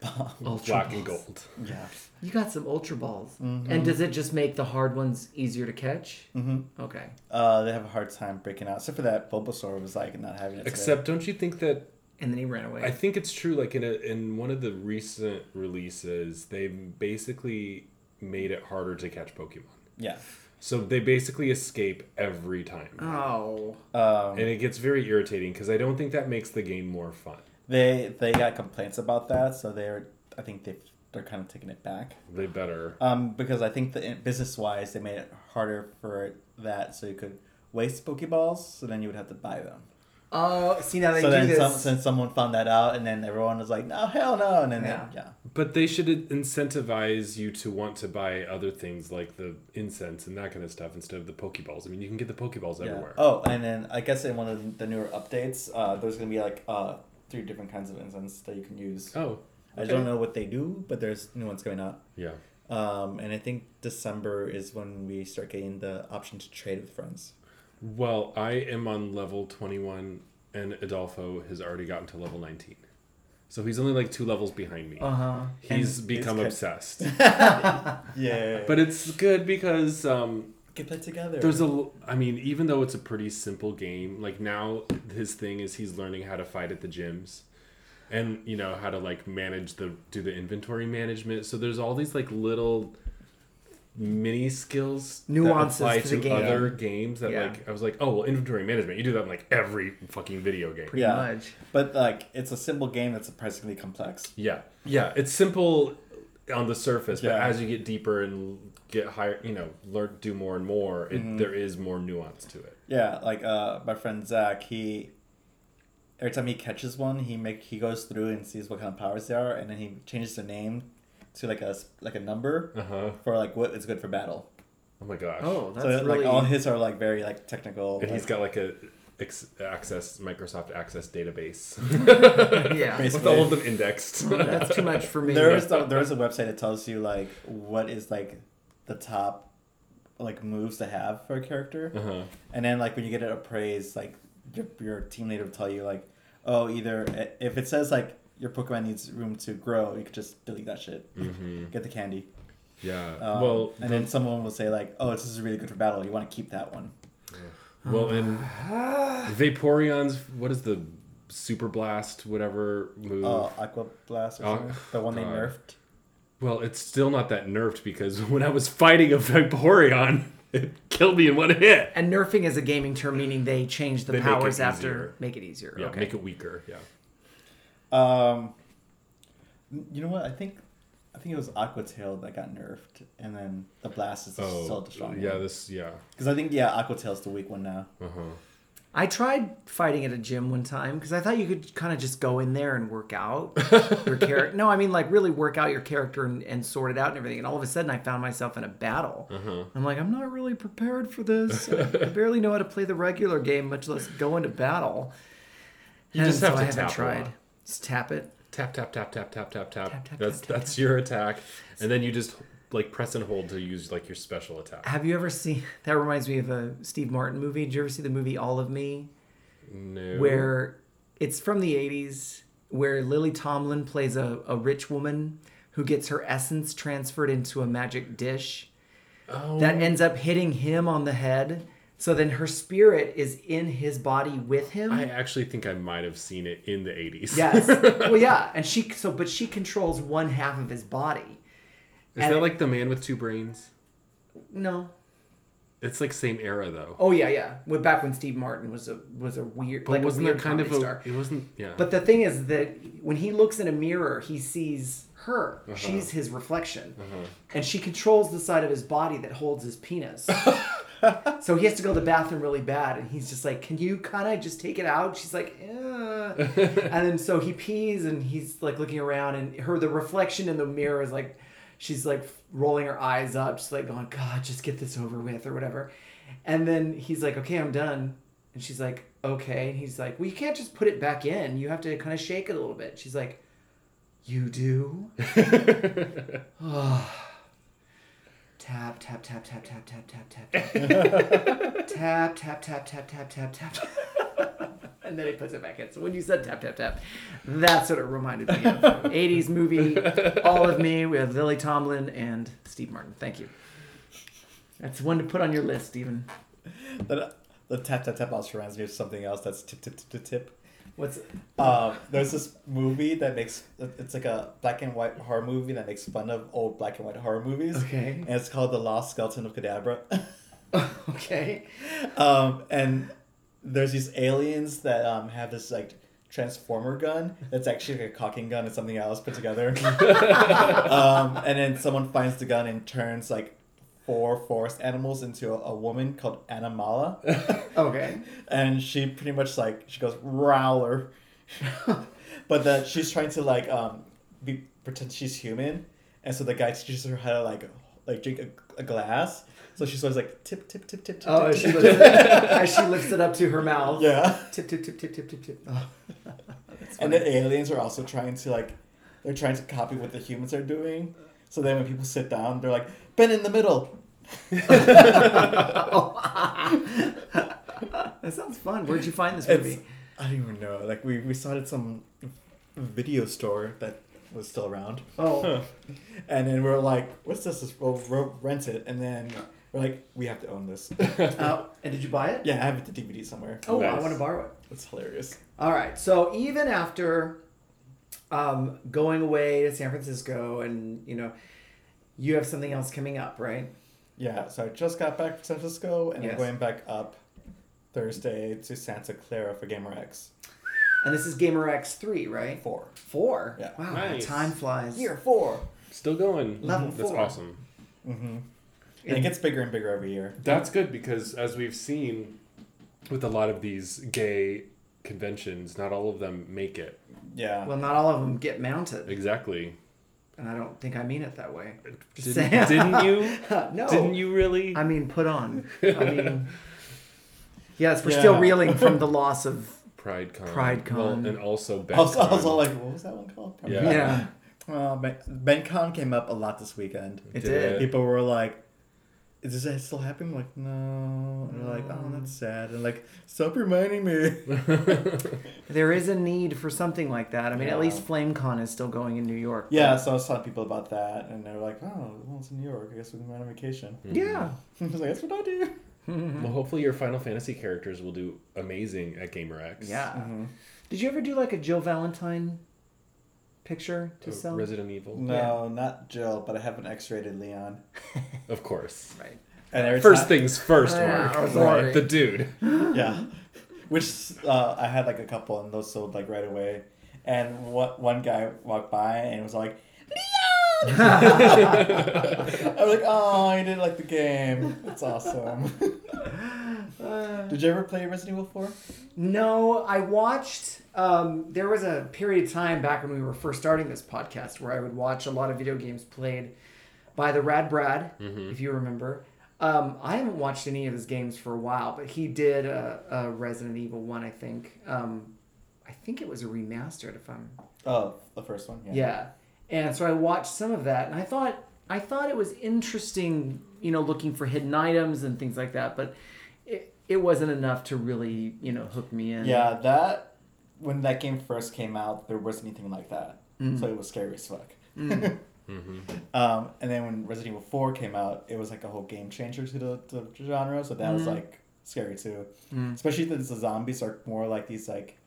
the balls. Black and gold. Yeah. You got some Ultra Balls. Mm-hmm. And does it just make the hard ones easier to catch? Mm-hmm. Okay. They have a hard time breaking out. Except for that Bulbasaur was like not having it. Except don't you think that... And then he ran away. I think it's true. Like in one of the recent releases, they basically made it harder to catch Pokemon. Yeah. So they basically escape every time. Oh. And it gets very irritating because I don't think that makes the game more fun. They got complaints about that, so they're kind of taking it back. They better. Because I think business wise, they made it harder for that, so you could waste Pokeballs. So then you would have to buy them. Oh, see, now they do this. Since someone found that out, and then everyone was like, no, hell no. And then But they should incentivize you to want to buy other things like the incense and that kind of stuff instead of the Pokeballs. I mean, you can get the Pokeballs everywhere. Oh, and then I guess in one of the newer updates, there's going to be like 3 different kinds of incense that you can use. Oh. Okay. I don't know what they do, but there's new ones going out. Yeah. And I think December is when we start getting the option to trade with friends. Well, I am on level 21, and Adolfo has already gotten to level 19. So he's only like 2 levels behind me. He's become obsessed. Yeah. But it's good because... Get put together. Even though it's a pretty simple game, like now his thing is he's learning how to fight at the gyms. And, you know, how to like do the inventory management. So there's all these like little... mini skills nuances that apply to the game. Other games that like I was like, oh well, inventory management, you do that in like every fucking video game pretty much, but like it's a simple game that's surprisingly complex. It's simple on the surface, but as you get deeper and get higher, you know, learn, do more and more, there is more nuance to it. Like my friend Zach, he every time he catches one, he goes through and sees what kind of powers they are, and then he changes the name to like a number for like what is good for battle. Oh my gosh! Oh, that's really... all his are like very like technical. And he's got like a Microsoft Access database. Basically. With all of them indexed. That's too much for me. There is a website that tells you like what is like the top like moves to have for a character, and then like when you get it appraised, like your team leader will tell you like, oh, either if it says like your Pokemon needs room to grow, you could just delete that shit. Get the candy. Yeah. And then someone will say like, oh, this is really good for battle. You want to keep that one. Yeah. Well, and Vaporeon's, what is the Super Blast, whatever move? Aqua Blast or something. The one they nerfed. Well, it's still not that nerfed because when I was fighting a Vaporeon, it killed me in one hit. And nerfing is a gaming term, meaning they change the powers after. Make it easier. Yeah, okay. Make it weaker. Yeah. You know what? I think it was Aqua Tail that got nerfed, and then the Blast is still the strong one. Yeah, this, yeah. Because I think, Aqua Tail's the weak one now. Uh-huh. I tried fighting at a gym one time because I thought you could kind of just go in there and work out your character. No, I mean, like, really work out your character and sort it out and everything. And all of a sudden, I found myself in a battle. Uh-huh. I'm like, I'm not really prepared for this. I barely know how to play the regular game, much less go into battle. I haven't tried. Just tap it. Tap, tap, tap, tap, tap, tap, tap. That's your attack. And then you just, like, press and hold to use, like, your special attack. Have you ever seen... That reminds me of a Steve Martin movie. Did you ever see the movie All of Me? No. Where... It's from the 80s, where Lily Tomlin plays a rich woman who gets her essence transferred into a magic dish. Oh. That ends up hitting him on the head. So then her spirit is in his body with him. I actually think I might have seen it in the 80s. Yes. Well, yeah. And she controls one half of his body. Is that like The Man with Two Brains? No. It's like same era though. Oh yeah. Back when Steve Martin was a weird, but like wasn't a weird kind of a star. It wasn't. Yeah. But the thing is that when he looks in a mirror, he sees her. Uh-huh. She's his reflection, uh-huh. And she controls the side of his body that holds his penis. So he has to go to the bathroom really bad, and he's just like, "Can you kind of just take it out?" She's like, and then so he pees, and he's like looking around, and the reflection in the mirror is like, she's like rolling her eyes up, she's like going, "God, just get this over with," or whatever. And then he's like, "Okay, I'm done," and she's like, "Okay," and he's like, "Well, you can't just put it back in. You have to kind of shake it a little bit." She's like, "You do?" Oh. Tap, tap, tap, tap, tap, tap, tap, tap, tap. Tap, tap, tap, tap, tap, tap, tap. And then he puts it back in. So when you said tap, tap, tap, that's what it reminded me of. 80s movie, All of Me, we have Lily Tomlin and Steve Martin. Thank you. That's one to put on your list, Stephen. The tap, tap, tap also reminds me of something else. That's tip, tip, tip, tip, tip. What's it? There's this movie that makes... It's like a black and white horror movie that makes fun of old black and white horror movies. Okay. And it's called The Lost Skeleton of Kadabra. Okay. And there's these aliens that have this, like, transformer gun that's actually like a caulking gun and something else put together. And then someone finds the gun and turns, like, 4 forest animals into a woman called Animala. Okay. And she pretty much like, she goes, "Rowler." But that she's trying to like, pretend she's human. And so the guy teaches her how to like drink a glass. So she's always like, tip, tip, tip, tip, tip. Oh, tip, tip, tip. As she lifts it up to her mouth. Yeah. Tip, tip, tip, tip, tip, tip, tip. Oh. And the aliens are also trying to like, they're trying to copy what the humans are doing. So then when people sit down, they're like, "Ben in the middle." That sounds fun. Where'd you find this movie? I don't even know. Like we saw it at some video store that was still around. Oh. And then we're like, "What's this? We'll rent it." And then we're like, "We have to own this." And did you buy it? Yeah, I have the DVD somewhere. Oh, nice. I want to borrow it. That's hilarious. All right. So even after... going away to San Francisco, and you have something else coming up, right? Yeah, so I just got back from San Francisco, and yes. I'm going back up Thursday to Santa Clara for GamerX. And this is GamerX 3, right? 4. 4? Yeah. Wow, nice. Time flies. Year 4. Still going. Level 4. That's awesome. Mm-hmm. And it gets bigger and bigger every year. That's good, because as we've seen with a lot of these gay conventions, not all of them make it. Yeah. Well, not all of them get mounted. Exactly. And I don't think I mean it that way. Didn't you? No. Didn't you really? I mean, put on. I mean, yes, we're still reeling from the loss of PrideCon. Well, and also BenCon. Also, like, what was that one called? Probably. Yeah. Well, BenCon came up a lot this weekend. It did. People were like, "Is that still happening?" I'm like, no. And they're like, "Oh, that's sad." And like, "Stop reminding me." There is a need for something like that. I mean, at least FlameCon is still going in New York. But... Yeah, so I was telling people about that, and they were like, "Oh, well, it's in New York. I guess we can go on vacation." Mm-hmm. Yeah. I was like, that's what I do. Well, hopefully your Final Fantasy characters will do amazing at GamerX. Yeah. Mm-hmm. Did you ever do like a Jill Valentine picture to sell? Resident Evil. No, not Jill, but I have an X-rated Leon. Of course. Right. And first things first, Mark. The dude. Yeah. Which I had like a couple, and those sold like right away. And one guy walked by and was like, Leon! I was like, oh, you didn't like the game. That's awesome. Did you ever play Resident Evil 4? No, I watched... there was a period of time back when we were first starting this podcast where I would watch a lot of video games played by the Rad Brad, if you remember. I haven't watched any of his games for a while, but he did a Resident Evil 1, I think. I think it was a remastered, if I'm... Oh, the first one, yeah. Yeah. And so I watched some of that, and I thought it was interesting, you know, looking for hidden items and things like that, but it wasn't enough to really, you know, hook me in. Yeah, that... When that game first came out, there wasn't anything like that. Mm-hmm. So it was scary as fuck. Mm-hmm. Mm-hmm. And then when Resident Evil 4 came out, it was like a whole game changer to the genre, so that was like scary too. Mm-hmm. Especially since the zombies are more like these like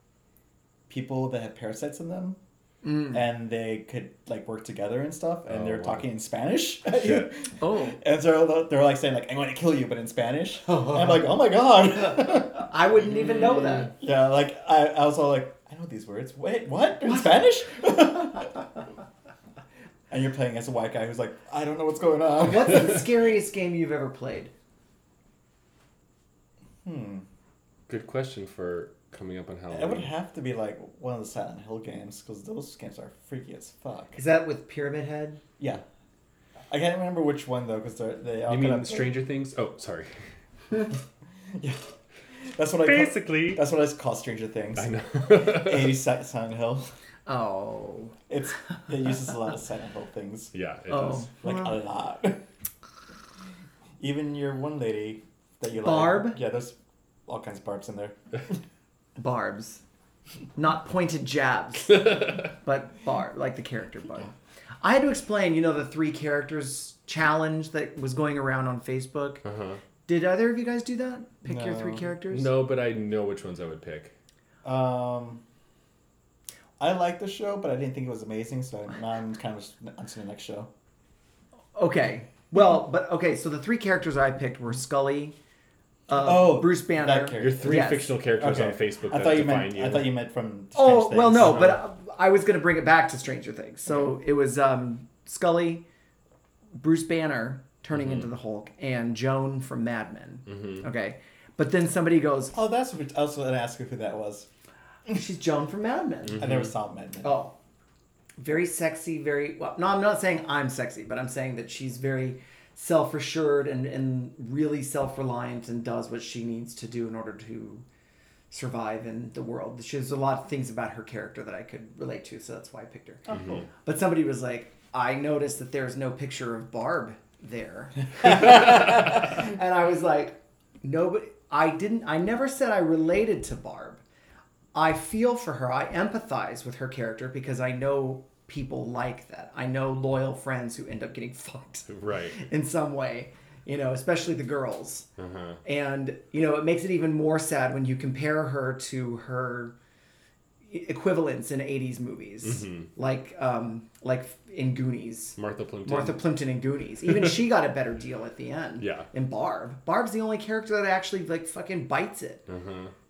people that have parasites in them, and they could like work together and stuff, and they're talking in Spanish. Shit. Oh, and so they're like saying like, "I'm going to kill you," but in Spanish. And I'm like, "Oh my god!" I wouldn't even know that. Yeah, like I was all like, "I know these words. Wait, what? In Spanish?" And you're playing as a white guy who's like, I don't know what's going on. What's the scariest game you've ever played? Good question for coming up on Halloween. It would have to be like one of the Silent Hill games, because those games are freaky as fuck. Is that with Pyramid Head? Yeah. I can't remember which one, though, because they all... You mean Stranger Things? Oh, sorry. Yeah. That's what Basically. That's what I call Stranger Things. I know. 80s Silent Hill. Oh. It uses a lot of Silent Hill things. Yeah, it does. Like, a lot. Even your one lady that you Barb? Like. Barb? Yeah, there's all kinds of barbs in there. Barbs. Not pointed jabs. But barb, like the character Barb. Yeah. I had to explain, you know, the 3 characters challenge that was going around on Facebook. Uh-huh. Did either of you guys do that? Pick your 3 characters? No, but I know which ones I would pick. I liked the show, but I didn't think it was amazing, so now I'm kind of on to the next show. Okay. Well, but okay, so the 3 characters I picked were Scully, Bruce Banner. Your 3 fictional characters on Facebook that define you. I thought you meant from Stranger Things. Oh, well, no, but I was going to bring it back to Stranger Things. So it was Scully, Bruce Banner turning into the Hulk, and Joan from Mad Men. Mm-hmm. Okay. But then somebody goes... Oh, that's what I was going to ask you who that was. She's Joan from Mad Men. Mm-hmm. I never saw Mad Men. Oh. Very sexy, very... Well, no, I'm not saying I'm sexy, but I'm saying that she's very self-assured and really self-reliant and does what she needs to do in order to survive in the world. There's a lot of things about her character that I could relate to, so that's why I picked her. Mm-hmm. But somebody was like, I noticed that there's no picture of Barb there. And I was like, nobody... I never said I related to Barb. I feel for her. I empathize with her character because I know people like that. I know loyal friends who end up getting fucked in some way, you know, especially the girls. Uh-huh. And, you know, it makes it even more sad when you compare her to her equivalents in 80s movies, like in Goonies. Martha Plimpton in Goonies. Even she got a better deal at the end. Yeah. And Barb's the only character that actually, like, fucking bites it,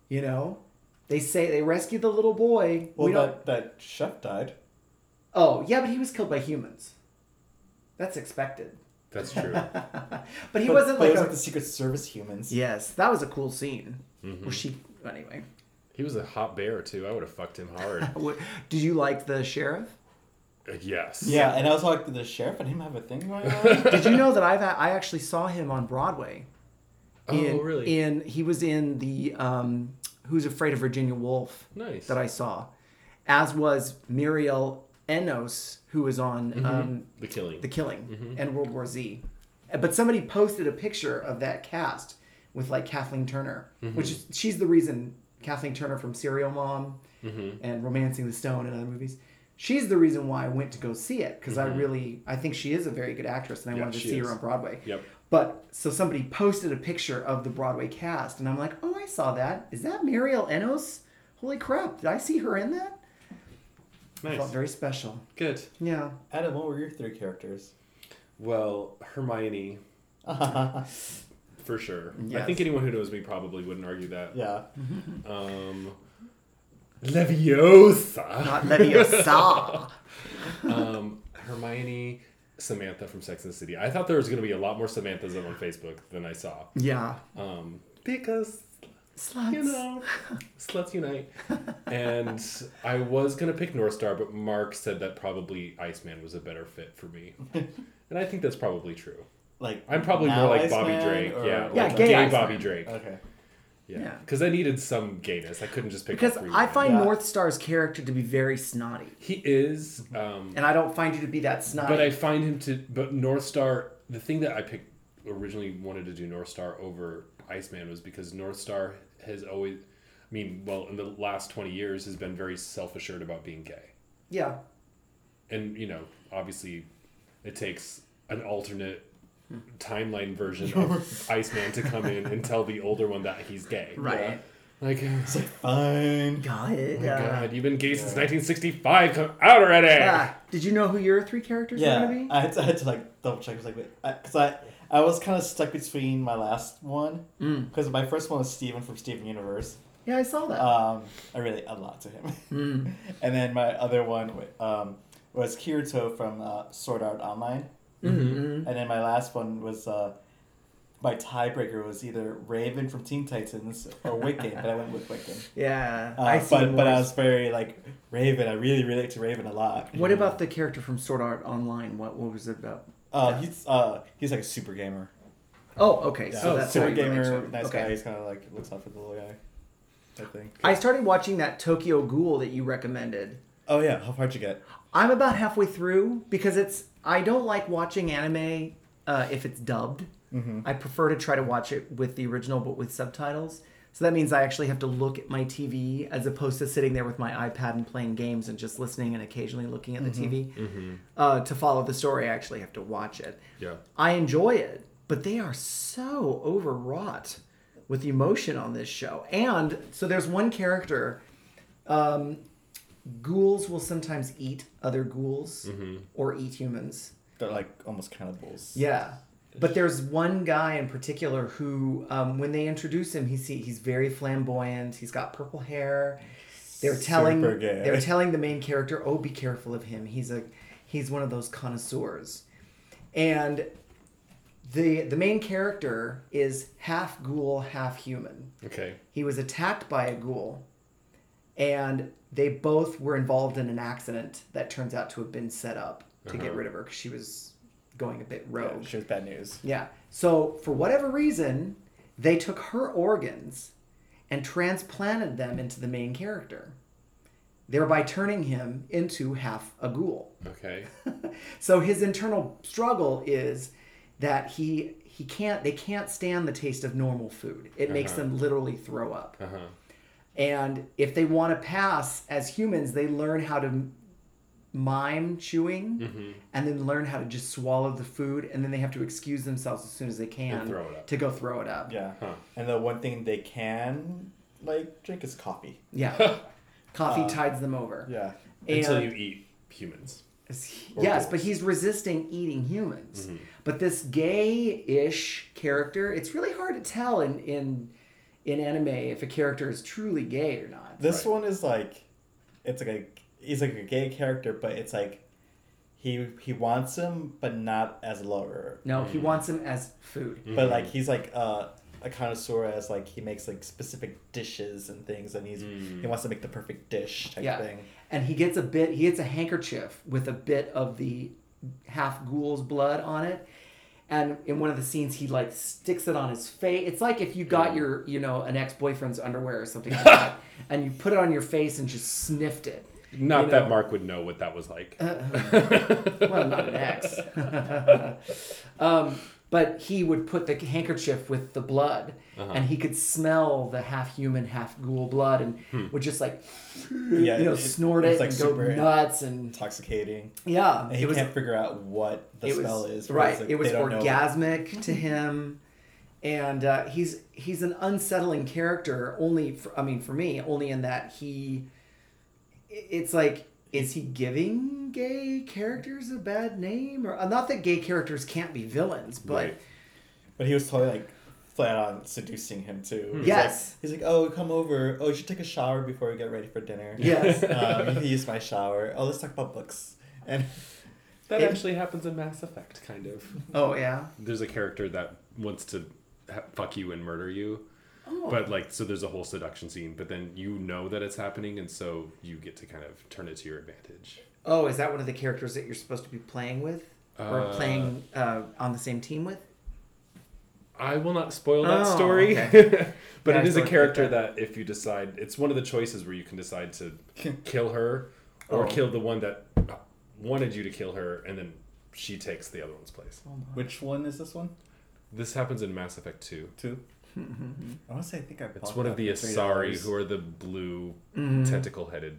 you know? They say they rescued the little boy. Well, that chef died. Oh, yeah, but he was killed by humans. That's expected. That's true. but wasn't like... It was like the Secret Service humans. Yes, that was a cool scene. Mm-hmm. Well, anyway. He was a hot bear, too. I would have fucked him hard. Did you like the sheriff? Yes. Yeah, and I was like, the sheriff and him have a thing going on? Did you know that I actually saw him on Broadway? Oh, really? And he was in the... Who's Afraid of Virginia Woolf? Nice. That I saw, as was Muriel Enos, who was on The Killing, and World War Z. But somebody posted a picture of that cast with like Kathleen Turner, which is, she's the reason Kathleen Turner from Serial Mom and Romancing the Stone and other movies. She's the reason why I went to go see it because I think she is a very good actress and I wanted to see her on Broadway. Yep. But, so somebody posted a picture of the Broadway cast, and I'm like, oh, I saw that. Is that Muriel Enos? Holy crap, did I see her in that? Nice. I felt very special. Good. Yeah. Adam, what were your three characters? Well, Hermione. For sure. Yes. I think anyone who knows me probably wouldn't argue that. Yeah. Leviosa. Not Leviosa. Hermione, Samantha from Sex and the City. I thought there was going to be a lot more Samanthas on Facebook than I saw. Yeah. Because... Sluts. You know, sluts unite. And I was going to pick North Star, but Mark said that probably Iceman was a better fit for me. And I think that's probably true. Like, I'm probably more like Iceman, Bobby Drake. Or... Yeah, yeah, like gay Bobby Drake. Okay. Yeah. Because I needed some gayness. I couldn't just pick up three. Because I find North Star's character to be very snotty. He is. And I don't find you to be that snotty. But I find him to... But North Star... The thing that I picked originally wanted to do North Star over Iceman was because North Star... has always, I mean, well, in the last 20 years has been very self-assured about being gay. Yeah. And, you know, obviously it takes an alternate timeline version of Iceman to come in and tell the older one that he's gay. Right. Yeah. Like, it's like, fine. Got it. Oh my God, you've been gay since 1965. Come out already. Did you know who your three characters were going to be? I had to like double check. I was like, wait, because I was kind of stuck between my last one, because my first one was Steven from Steven Universe. Yeah, I saw that. I really owed a lot to him. And then my other one was Kirito from Sword Art Online. Mm-hmm. And then my last one was, my tiebreaker was either Raven from Teen Titans or Wiccan, but I went with Wiccan. Yeah, I see. But I was very, like, Raven. I really relate to Raven a lot. What about the character from Sword Art Online? What was it about? He's like a super gamer. Oh, okay. Yeah. So that's super gamer, nice guy. He's kind of like looks out for the little guy. I think. I started watching that Tokyo Ghoul that you recommended. Oh yeah, how far'd you get? I'm about halfway through because I don't like watching anime if it's dubbed. Mm-hmm. I prefer to try to watch it with the original but with subtitles. So that means I actually have to look at my TV as opposed to sitting there with my iPad and playing games and just listening and occasionally looking at the TV. Mm-hmm. To follow the story, I actually have to watch it. Yeah, I enjoy it, but they are so overwrought with emotion on this show. And so there's one character. Ghouls will sometimes eat other ghouls or eat humans. They're like almost cannibals. Yeah. But there's one guy in particular who, when they introduce him, he's very flamboyant. He's got purple hair. They're telling the main character, "Oh, be careful of him. He's one of those connoisseurs." And the main character is half ghoul, half human. Okay. He was attacked by a ghoul, and they both were involved in an accident that turns out to have been set up to get rid of her because she was going a bit rogue. Yeah, she was bad news. Yeah. So for whatever reason, they took her organs and transplanted them into the main character, thereby turning him into half a ghoul. Okay. So his internal struggle is that they can't stand the taste of normal food. It makes them literally throw up. And if they want to pass as humans, they learn how to mime chewing and then learn how to just swallow the food, and then they have to excuse themselves as soon as they can to go throw it up. Yeah. Huh. And the one thing they can like drink is coffee. Yeah. Coffee tides them over. Yeah. And until you eat humans. Yes, but he's resisting eating humans. Mm-hmm. But this gay-ish character, it's really hard to tell in anime if a character is truly gay or not. This one is like he's like a gay character, but it's like he wants him, but not as lover. No, he wants him as food. Mm-hmm. But like he's like a connoisseur, as like he makes like specific dishes and things, and he wants to make the perfect dish type thing. And he gets a handkerchief with a bit of the half ghoul's blood on it. And in one of the scenes, he like sticks it on his face. It's like if you got your, you know, an ex-boyfriend's underwear or something like that, and you put it on your face and just sniffed it. Not that Mark would know what that was like. Well, not an ex. But he would put the handkerchief with the blood, and he could smell the half-human, half-ghoul blood, and would just like, snort it like and go nuts. And intoxicating. Yeah. And he can't figure out what the smell is. Right. Like, it was orgasmic to him. And he's an unsettling character, only for me, only in that it's like Is he giving gay characters a bad name? Or not that gay characters can't be villains, but... Right. But he was totally, like, flat on seducing him, too. He's yes. Like, he's like, oh, come over. Oh, you should take a shower before we get ready for dinner. Yes. You can use my shower. Oh, let's talk about books. And... That actually happens in Mass Effect, kind of. Oh, yeah? There's a character that wants to fuck you and murder you. Oh. But, like, so there's a whole seduction scene, but then you know that it's happening, and so you get to kind of turn it to your advantage. Oh, is that one of the characters that you're supposed to be playing with? Or playing on the same team with? I will not spoil that story. Okay. But yeah, it is a character that if you decide... It's one of the choices where you can decide to kill her or kill the one that... wanted you to kill her, and then she takes the other one's place. Oh, which one is this one? This happens in Mass Effect 2. Honestly, I think I... It's one of the Asari, who are the blue tentacle-headed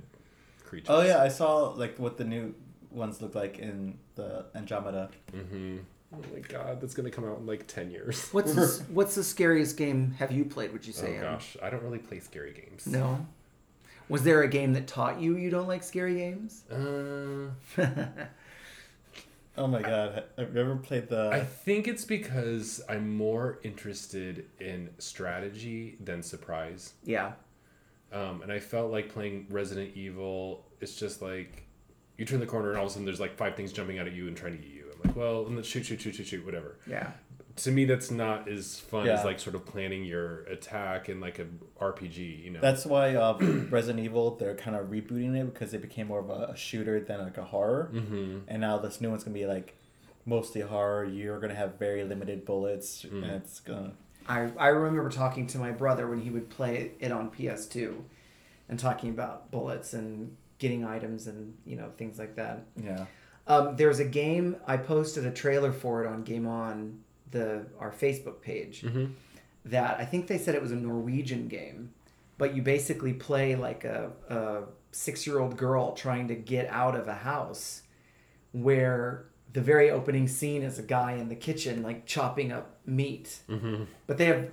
creatures. Oh yeah, I saw like what the new ones look like in the Andromeda. Oh my god, that's gonna come out in like 10 years. What's the scariest game have you played? Would you say? Oh gosh, I don't really play scary games. No. Was there a game that taught you you don't like scary games? Oh my god, I've never played the... I think it's because I'm more interested in strategy than surprise. Yeah. And I felt like playing Resident Evil, it's just like, you turn the corner and all of a sudden there's like five things jumping out at you and trying to eat you. I'm like, well, and then shoot, whatever. Yeah. To me, that's not as fun as like sort of planning your attack in like a RPG, you know. That's why Resident Evil, they're kind of rebooting it because it became more of a shooter than like a horror. And now this new one's gonna be like mostly horror. You're gonna have very limited bullets. And it's gonna... I remember talking to my brother when he would play it on PS2, and talking about bullets and getting items and you know things like that. Yeah. There's a game I posted a trailer for it on Game On. Our Facebook page that I think they said it was a Norwegian game, but you basically play like a 6-year-old girl trying to get out of a house where the very opening scene is a guy in the kitchen like chopping up meat. But they're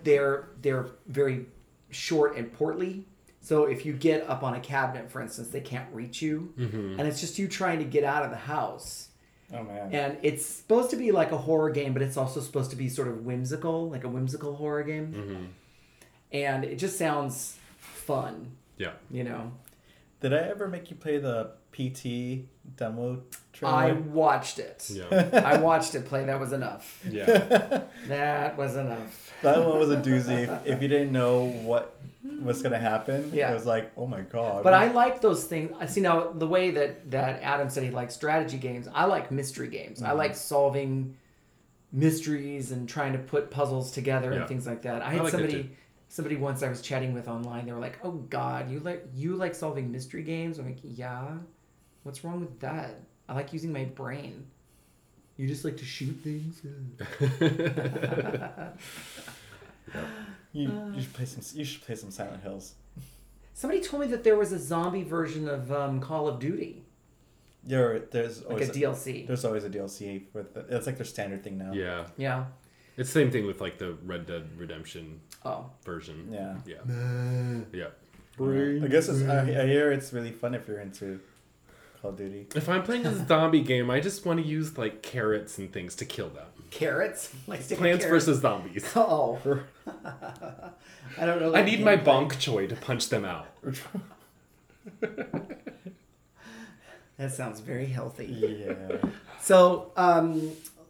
very short and portly, so if you get up on a cabinet, for instance, they can't reach you. And it's just you trying to get out of the house. Oh man. And it's supposed to be like a horror game, but it's also supposed to be sort of whimsical, like a whimsical horror game. And it just sounds fun. Yeah. You know. Did I ever make you play the PT demo trailer? I watched it. Yeah. I watched it play. That was enough. Yeah. That was enough. That one was a doozy. If you didn't know what's going to happen, it was like, oh my god. But I like those things. I see now the way that Adam said he likes strategy games. I like mystery games. I like solving mysteries and trying to put puzzles together and things like that. I had somebody once I was chatting with online. They were like, oh god, you like solving mystery games? I'm like, yeah. What's wrong with that? I like using my brain. You just like to shoot things? You should play some Silent Hills. Somebody told me that there was a zombie version of Call of Duty. Yeah, there's always like a DLC. There's always a DLC. That's like their standard thing now. Yeah. Yeah. It's the same thing with like the Red Dead Redemption version. Yeah. Yeah. Yeah. Brain. I guess I hear it's really fun if you're into Call of Duty. If I'm playing a zombie game, I just want to use like carrots and things to kill them. Carrots? Like Plants versus Zombies. Oh. I don't know. I need my Bonk Choy to punch them out. That sounds very healthy. Yeah. So,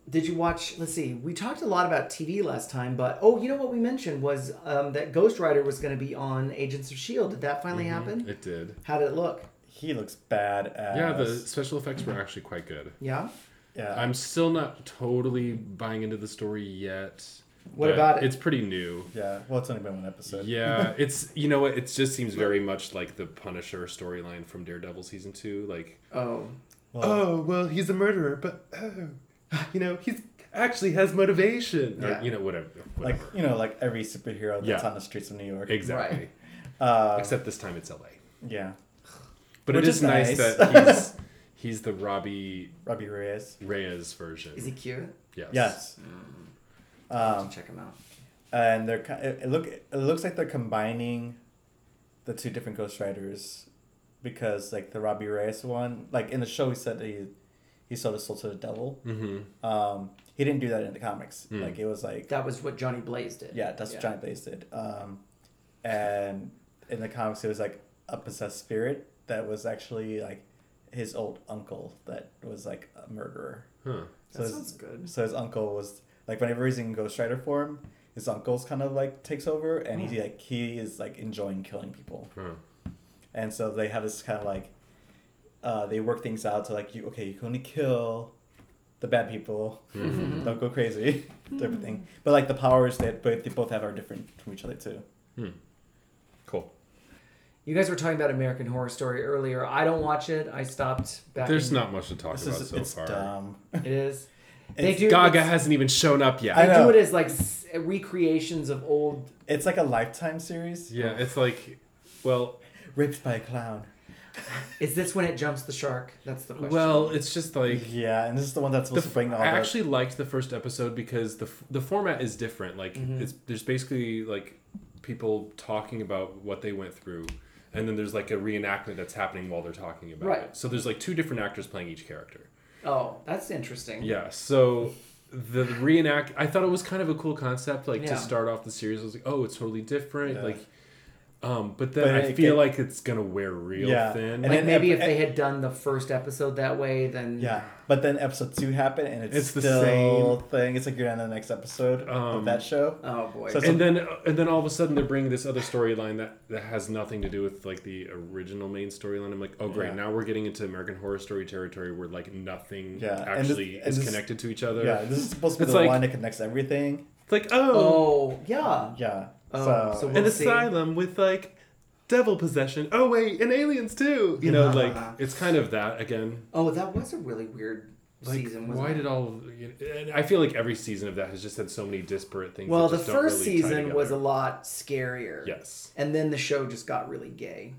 did you watch... Let's see. We talked a lot about TV last time, but... Oh, you know what we mentioned was that Ghost Rider was going to be on Agents of S.H.I.E.L.D. Did that finally happen? It did. How did it look? He looks badass. Yeah, the special effects were actually quite good. Yeah? Yeah. I'm still not totally buying into the story yet. What about it? It's pretty new. Yeah. Well, it's only been one episode. Yeah. It's, you know what? It just seems very much like the Punisher storyline from Daredevil season 2. Like, well, he's a murderer, but, you know, he's actually has motivation. Yeah. Or, you know, whatever. Like, you know, like every superhero that's on the streets of New York. Exactly. Right. Except this time it's LA. Yeah. But which it is nice that he's the Robbie Reyes version. Is he cute? Yes. Check him out. And they're it looks like they're combining the two different Ghost Riders because like the Robbie Reyes one, like in the show, he said that he sold his soul to the devil. Mm-hmm. He didn't do that in the comics. Mm. Like it was like that was what Johnny Blaze did. Yeah, that's what Johnny Blaze did. And in the comics, it was like a possessed spirit that was actually like his old uncle that was like a murderer. Huh. So that sounds good. So his uncle was like whenever he's in Ghost Rider form, his uncle's kind of like takes over, and he is enjoying killing people. Huh. And so they have this kind of like, they work things out to like you can only kill the bad people, mm-hmm. don't go crazy, type of thing. But like the powers that they both have are different from each other too. Hmm. Cool. You guys were talking about American Horror Story earlier. I don't watch it. I stopped back. There's not much to talk about so far. It's dumb. It is. Gaga hasn't even shown up yet. I know. They do it as like recreations of old. It's like a Lifetime series. Yeah, it's like, well, raped by a clown. Is this when it jumps the shark? That's the question. Well, it's just like, yeah, and this is the one that's supposed to bring all. I actually liked the first episode because the format is different. Like, mm-hmm. there's basically like people talking about what they went through. And then there's like a reenactment that's happening while they're talking about it. So there's like two different actors playing each character. Oh, that's interesting. Yeah. So the I thought it was kind of a cool concept. Like to start off the series, I was like, oh, it's totally different. Yeah. Like, but I feel like it's gonna wear real thin. And like then maybe if they had done the first episode that way, then But then episode 2 happened, and it's still the same thing. It's like you're on the next episode of that show. Oh boy! So and then all of a sudden they're bringing this other storyline that has nothing to do with like the original main storyline. I'm like, oh great! Now we're getting into American Horror Story territory where like nothing actually is connected to each other. Yeah, this is supposed to be the line that connects everything. It's like yeah. So we'll asylum with like devil possession. Oh wait, and aliens too. You know, like it's kind of that again. Oh, that was a really weird season. Why did all? I feel like every season of that has just had so many disparate things. Well, the first season was a lot scarier. Yes, and then the show just got really gay.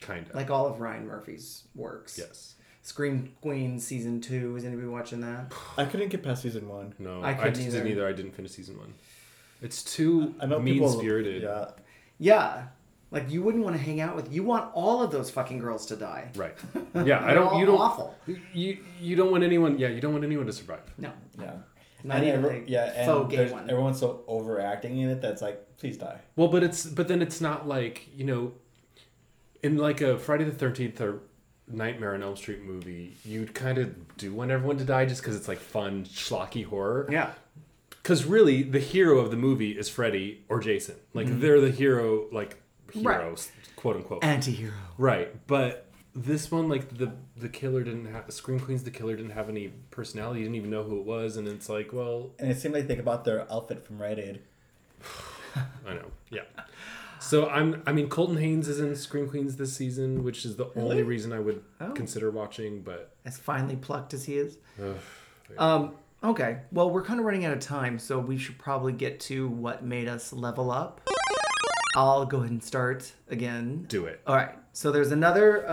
Kind of like all of Ryan Murphy's works. Yes. Scream Queen season 2. Is anybody watching that? I couldn't get past season 1. No, I didn't either. I didn't finish season 1. It's too mean-spirited. Yeah. Like, you wouldn't want to hang out with... You want all of those fucking girls to die. Right. Yeah, They're awful. You don't want anyone... Yeah, you don't want anyone to survive. No. Yeah. Not even a faux gay one. Everyone's so overacting in it that's like, please die. Well, but then it's not like, you know... In like a Friday the 13th or Nightmare on Elm Street movie, you kind of do want everyone to die just because it's like fun, schlocky horror. Yeah. Because really, the hero of the movie is Freddy or Jason. Like, they're the hero, like, heroes, right. Quote-unquote. Anti-hero. Right. But this one, like, the killer didn't have... Scream Queen's the killer didn't have any personality. He didn't even know who it was. And it's like, well... And it seemed like they bought their outfit from Rite Aid. I know. Yeah. So, I mean, Colton Haynes is in Scream Queens this season, which is the only reason I would consider watching, but... As finely plucked as he is. Okay, well, we're kind of running out of time, so we should probably get to what made us level up. I'll go ahead and start again. Do it. All right, so there's another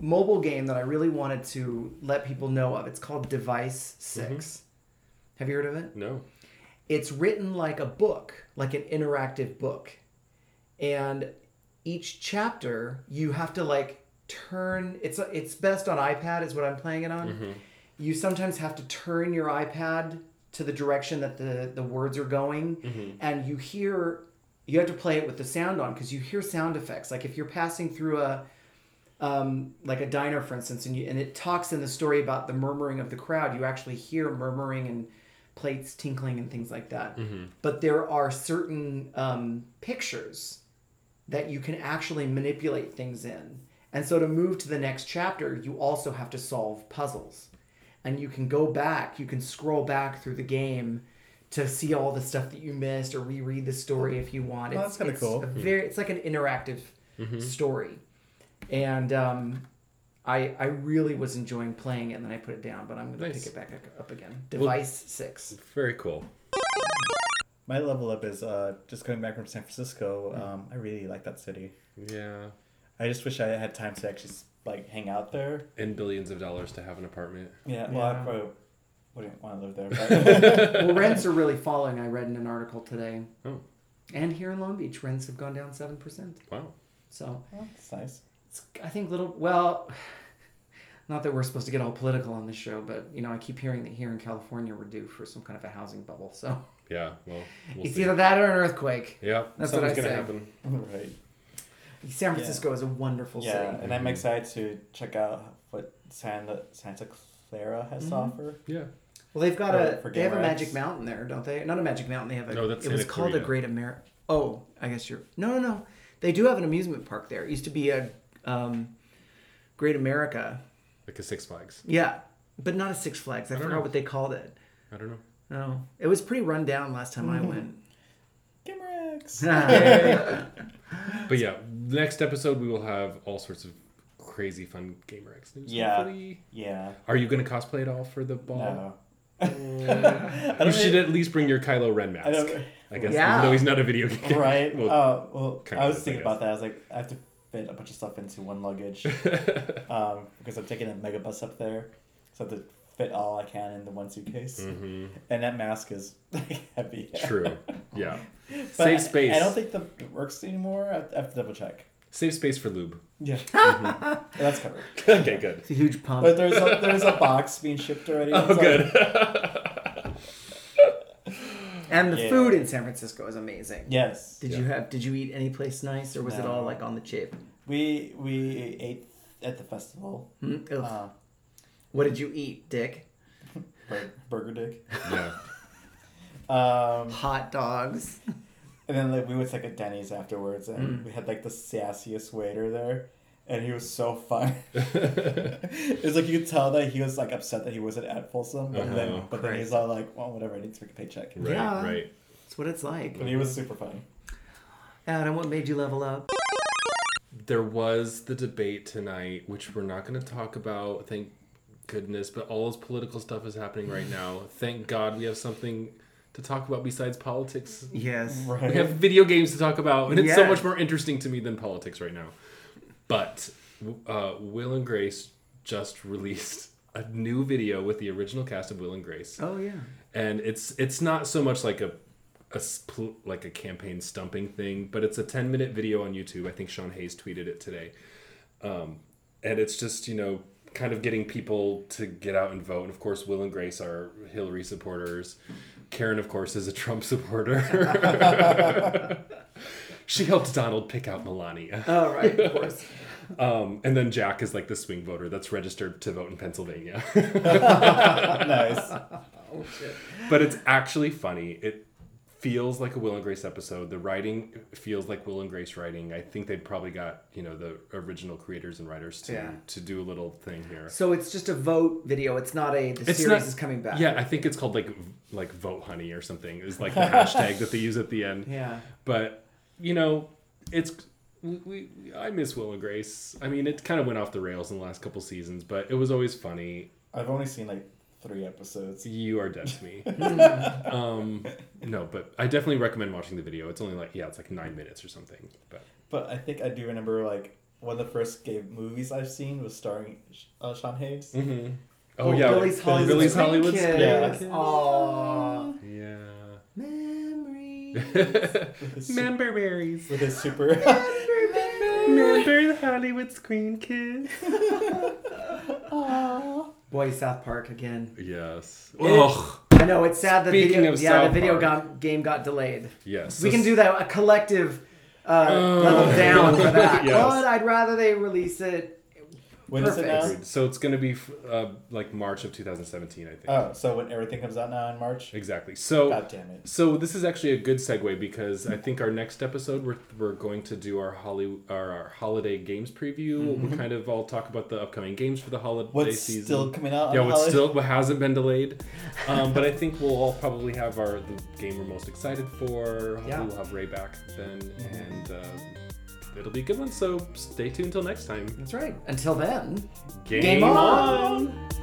mobile game that I really wanted to let people know of. It's called Device 6. Mm-hmm. Have you heard of it? No. It's written like a book, like an interactive book. And each chapter, you have to, like, turn... It's best on iPad is what I'm playing it on. Mm-hmm. You sometimes have to turn your iPad to the direction that the words are going, mm-hmm. and you have to play it with the sound on because you hear sound effects. Like if you're passing through a diner, for instance, and it talks in the story about the murmuring of the crowd, you actually hear murmuring and plates tinkling and things like that. Mm-hmm. But there are certain pictures that you can actually manipulate things in. And so to move to the next chapter, you also have to solve puzzles. And you can go back, you can scroll back through the game to see all the stuff that you missed or reread the story if you want. That's kind of cool. It's like an interactive story. And I really was enjoying playing it, and then I put it down, but I'm going to pick it back up again. Device 6. Very cool. My level up is just coming back from San Francisco. Mm. I really like that city. Yeah. I just wish I had time to actually... like hang out there and billions of dollars to have an apartment. Yeah, well, I probably wouldn't want to live there. But... Well, rents are really falling. I read in an article today. Oh, and here in Long Beach, rents have gone down 7%. Wow. So that's nice. I think little, well, not that we're supposed to get all political on this show, but, you know, I keep hearing that here in California we're due for some kind of a housing bubble, so. Yeah, well, it's either that or an earthquake. Yeah, that's what I say. Something's going to happen. Right. San Francisco is a wonderful city. Yeah, and I'm excited to check out what Santa Clara has to offer. Yeah. Well, they've got they have a Magic Mountain there, don't they? Not a Magic Mountain. They have a. No, that's Santa Clarita. It was called a Great America. Oh, I guess you're. No. They do have an amusement park there. It used to be a Great America. Like a Six Flags. Yeah, but not a Six Flags. I forgot what they called it. I don't know. No, it was pretty run down last time I went. Gamerex. But yeah, next episode we will have all sorts of crazy fun Gamerex news. Yeah. Hopefully. Yeah. Are you going to cosplay at all for the ball? No. You should at least bring your Kylo Ren mask. I guess, even though he's not a video game. Right. I was thinking about that. I was like, I have to fit a bunch of stuff into one luggage because I'm taking a mega bus up there. So I have to fit all I can into one suitcase. Mm-hmm. And that mask is heavy. True. Yeah. Save space. I don't think that works anymore. I have to double check. Save space for lube. Yeah. Mm-hmm. That's covered. Okay, good. It's a huge pump. But there's a box being shipped already. Oh, good. And the food in San Francisco is amazing. Yes. Did you eat any place nice, or was it all like on the chip? We ate at the festival. Mm-hmm. What did you eat, Dick? Burger Dick. Yeah. Hot dogs. And then we went to a Denny's afterwards, and we had the sassiest waiter there, and he was so fun. It's you could tell that he was upset that he wasn't at Folsom, but then he's all well, whatever, I need to make a paycheck. Right, yeah. Right. That's what it's like. But he was super funny. Adam, what made you level up? There was the debate tonight, which we're not going to talk about. Thank goodness, but all this political stuff is happening right now. Thank God we have something to talk about besides politics. Yes. Right. We have video games to talk about, and it's so much more interesting to me than politics right now. But Will and Grace just released a new video with the original cast of Will and Grace. Oh yeah. And it's not so much like a campaign stumping thing, but it's a 10-minute video on YouTube. I think Sean Hayes tweeted it today. And it's just, kind of getting people to get out and vote. And of course, Will and Grace are Hillary supporters. Karen, of course, is a Trump supporter. She helped Donald pick out Melania. Oh, right, of course. And then Jack is the swing voter that's registered to vote in Pennsylvania. Nice. Oh, shit. But it's actually funny. It feels like a Will and Grace episode. The writing feels like Will and Grace writing. I think they probably got, the original creators and writers to do a little thing here. So it's just a vote video. It's not the series is coming back. Yeah, I think it's called Vote Honey or something. It's the hashtag that they use at the end. Yeah. But, it's... I miss Will and Grace. I mean, it kind of went off the rails in the last couple seasons, but it was always funny. I've only seen 3 episodes. You are dead to me. No, but I definitely recommend watching the video. It's only it's 9 minutes or something. But I think I do remember one of the first gay movies I've seen was starring Sean Hayes. Mm-hmm. Oh yeah, Billy's Hollywood. Yeah. Oh yeah. Memories. Memberberries. With a super. Member the Hollywood screen kids. Aww. Boy, South Park again. Yes. Ugh. I know, it's sad that the video game got delayed. Yes. We can do that, a collective level down for that. Yes. But I'd rather they release it. When is it now? So it's going to be March of 2017, I think. Oh, so when everything comes out now in March? Exactly. So, God damn it. So this is actually a good segue because I think our next episode we're going to do our holiday games preview. Mm-hmm. We'll kind of all talk about the upcoming games for the holiday season. What's still coming out? Yeah, what hasn't been delayed. But I think we'll all probably have the game we're most excited for. Hopefully we'll have Ray back then, and... it'll be a good one, so stay tuned until next time. That's right. Until then, game on!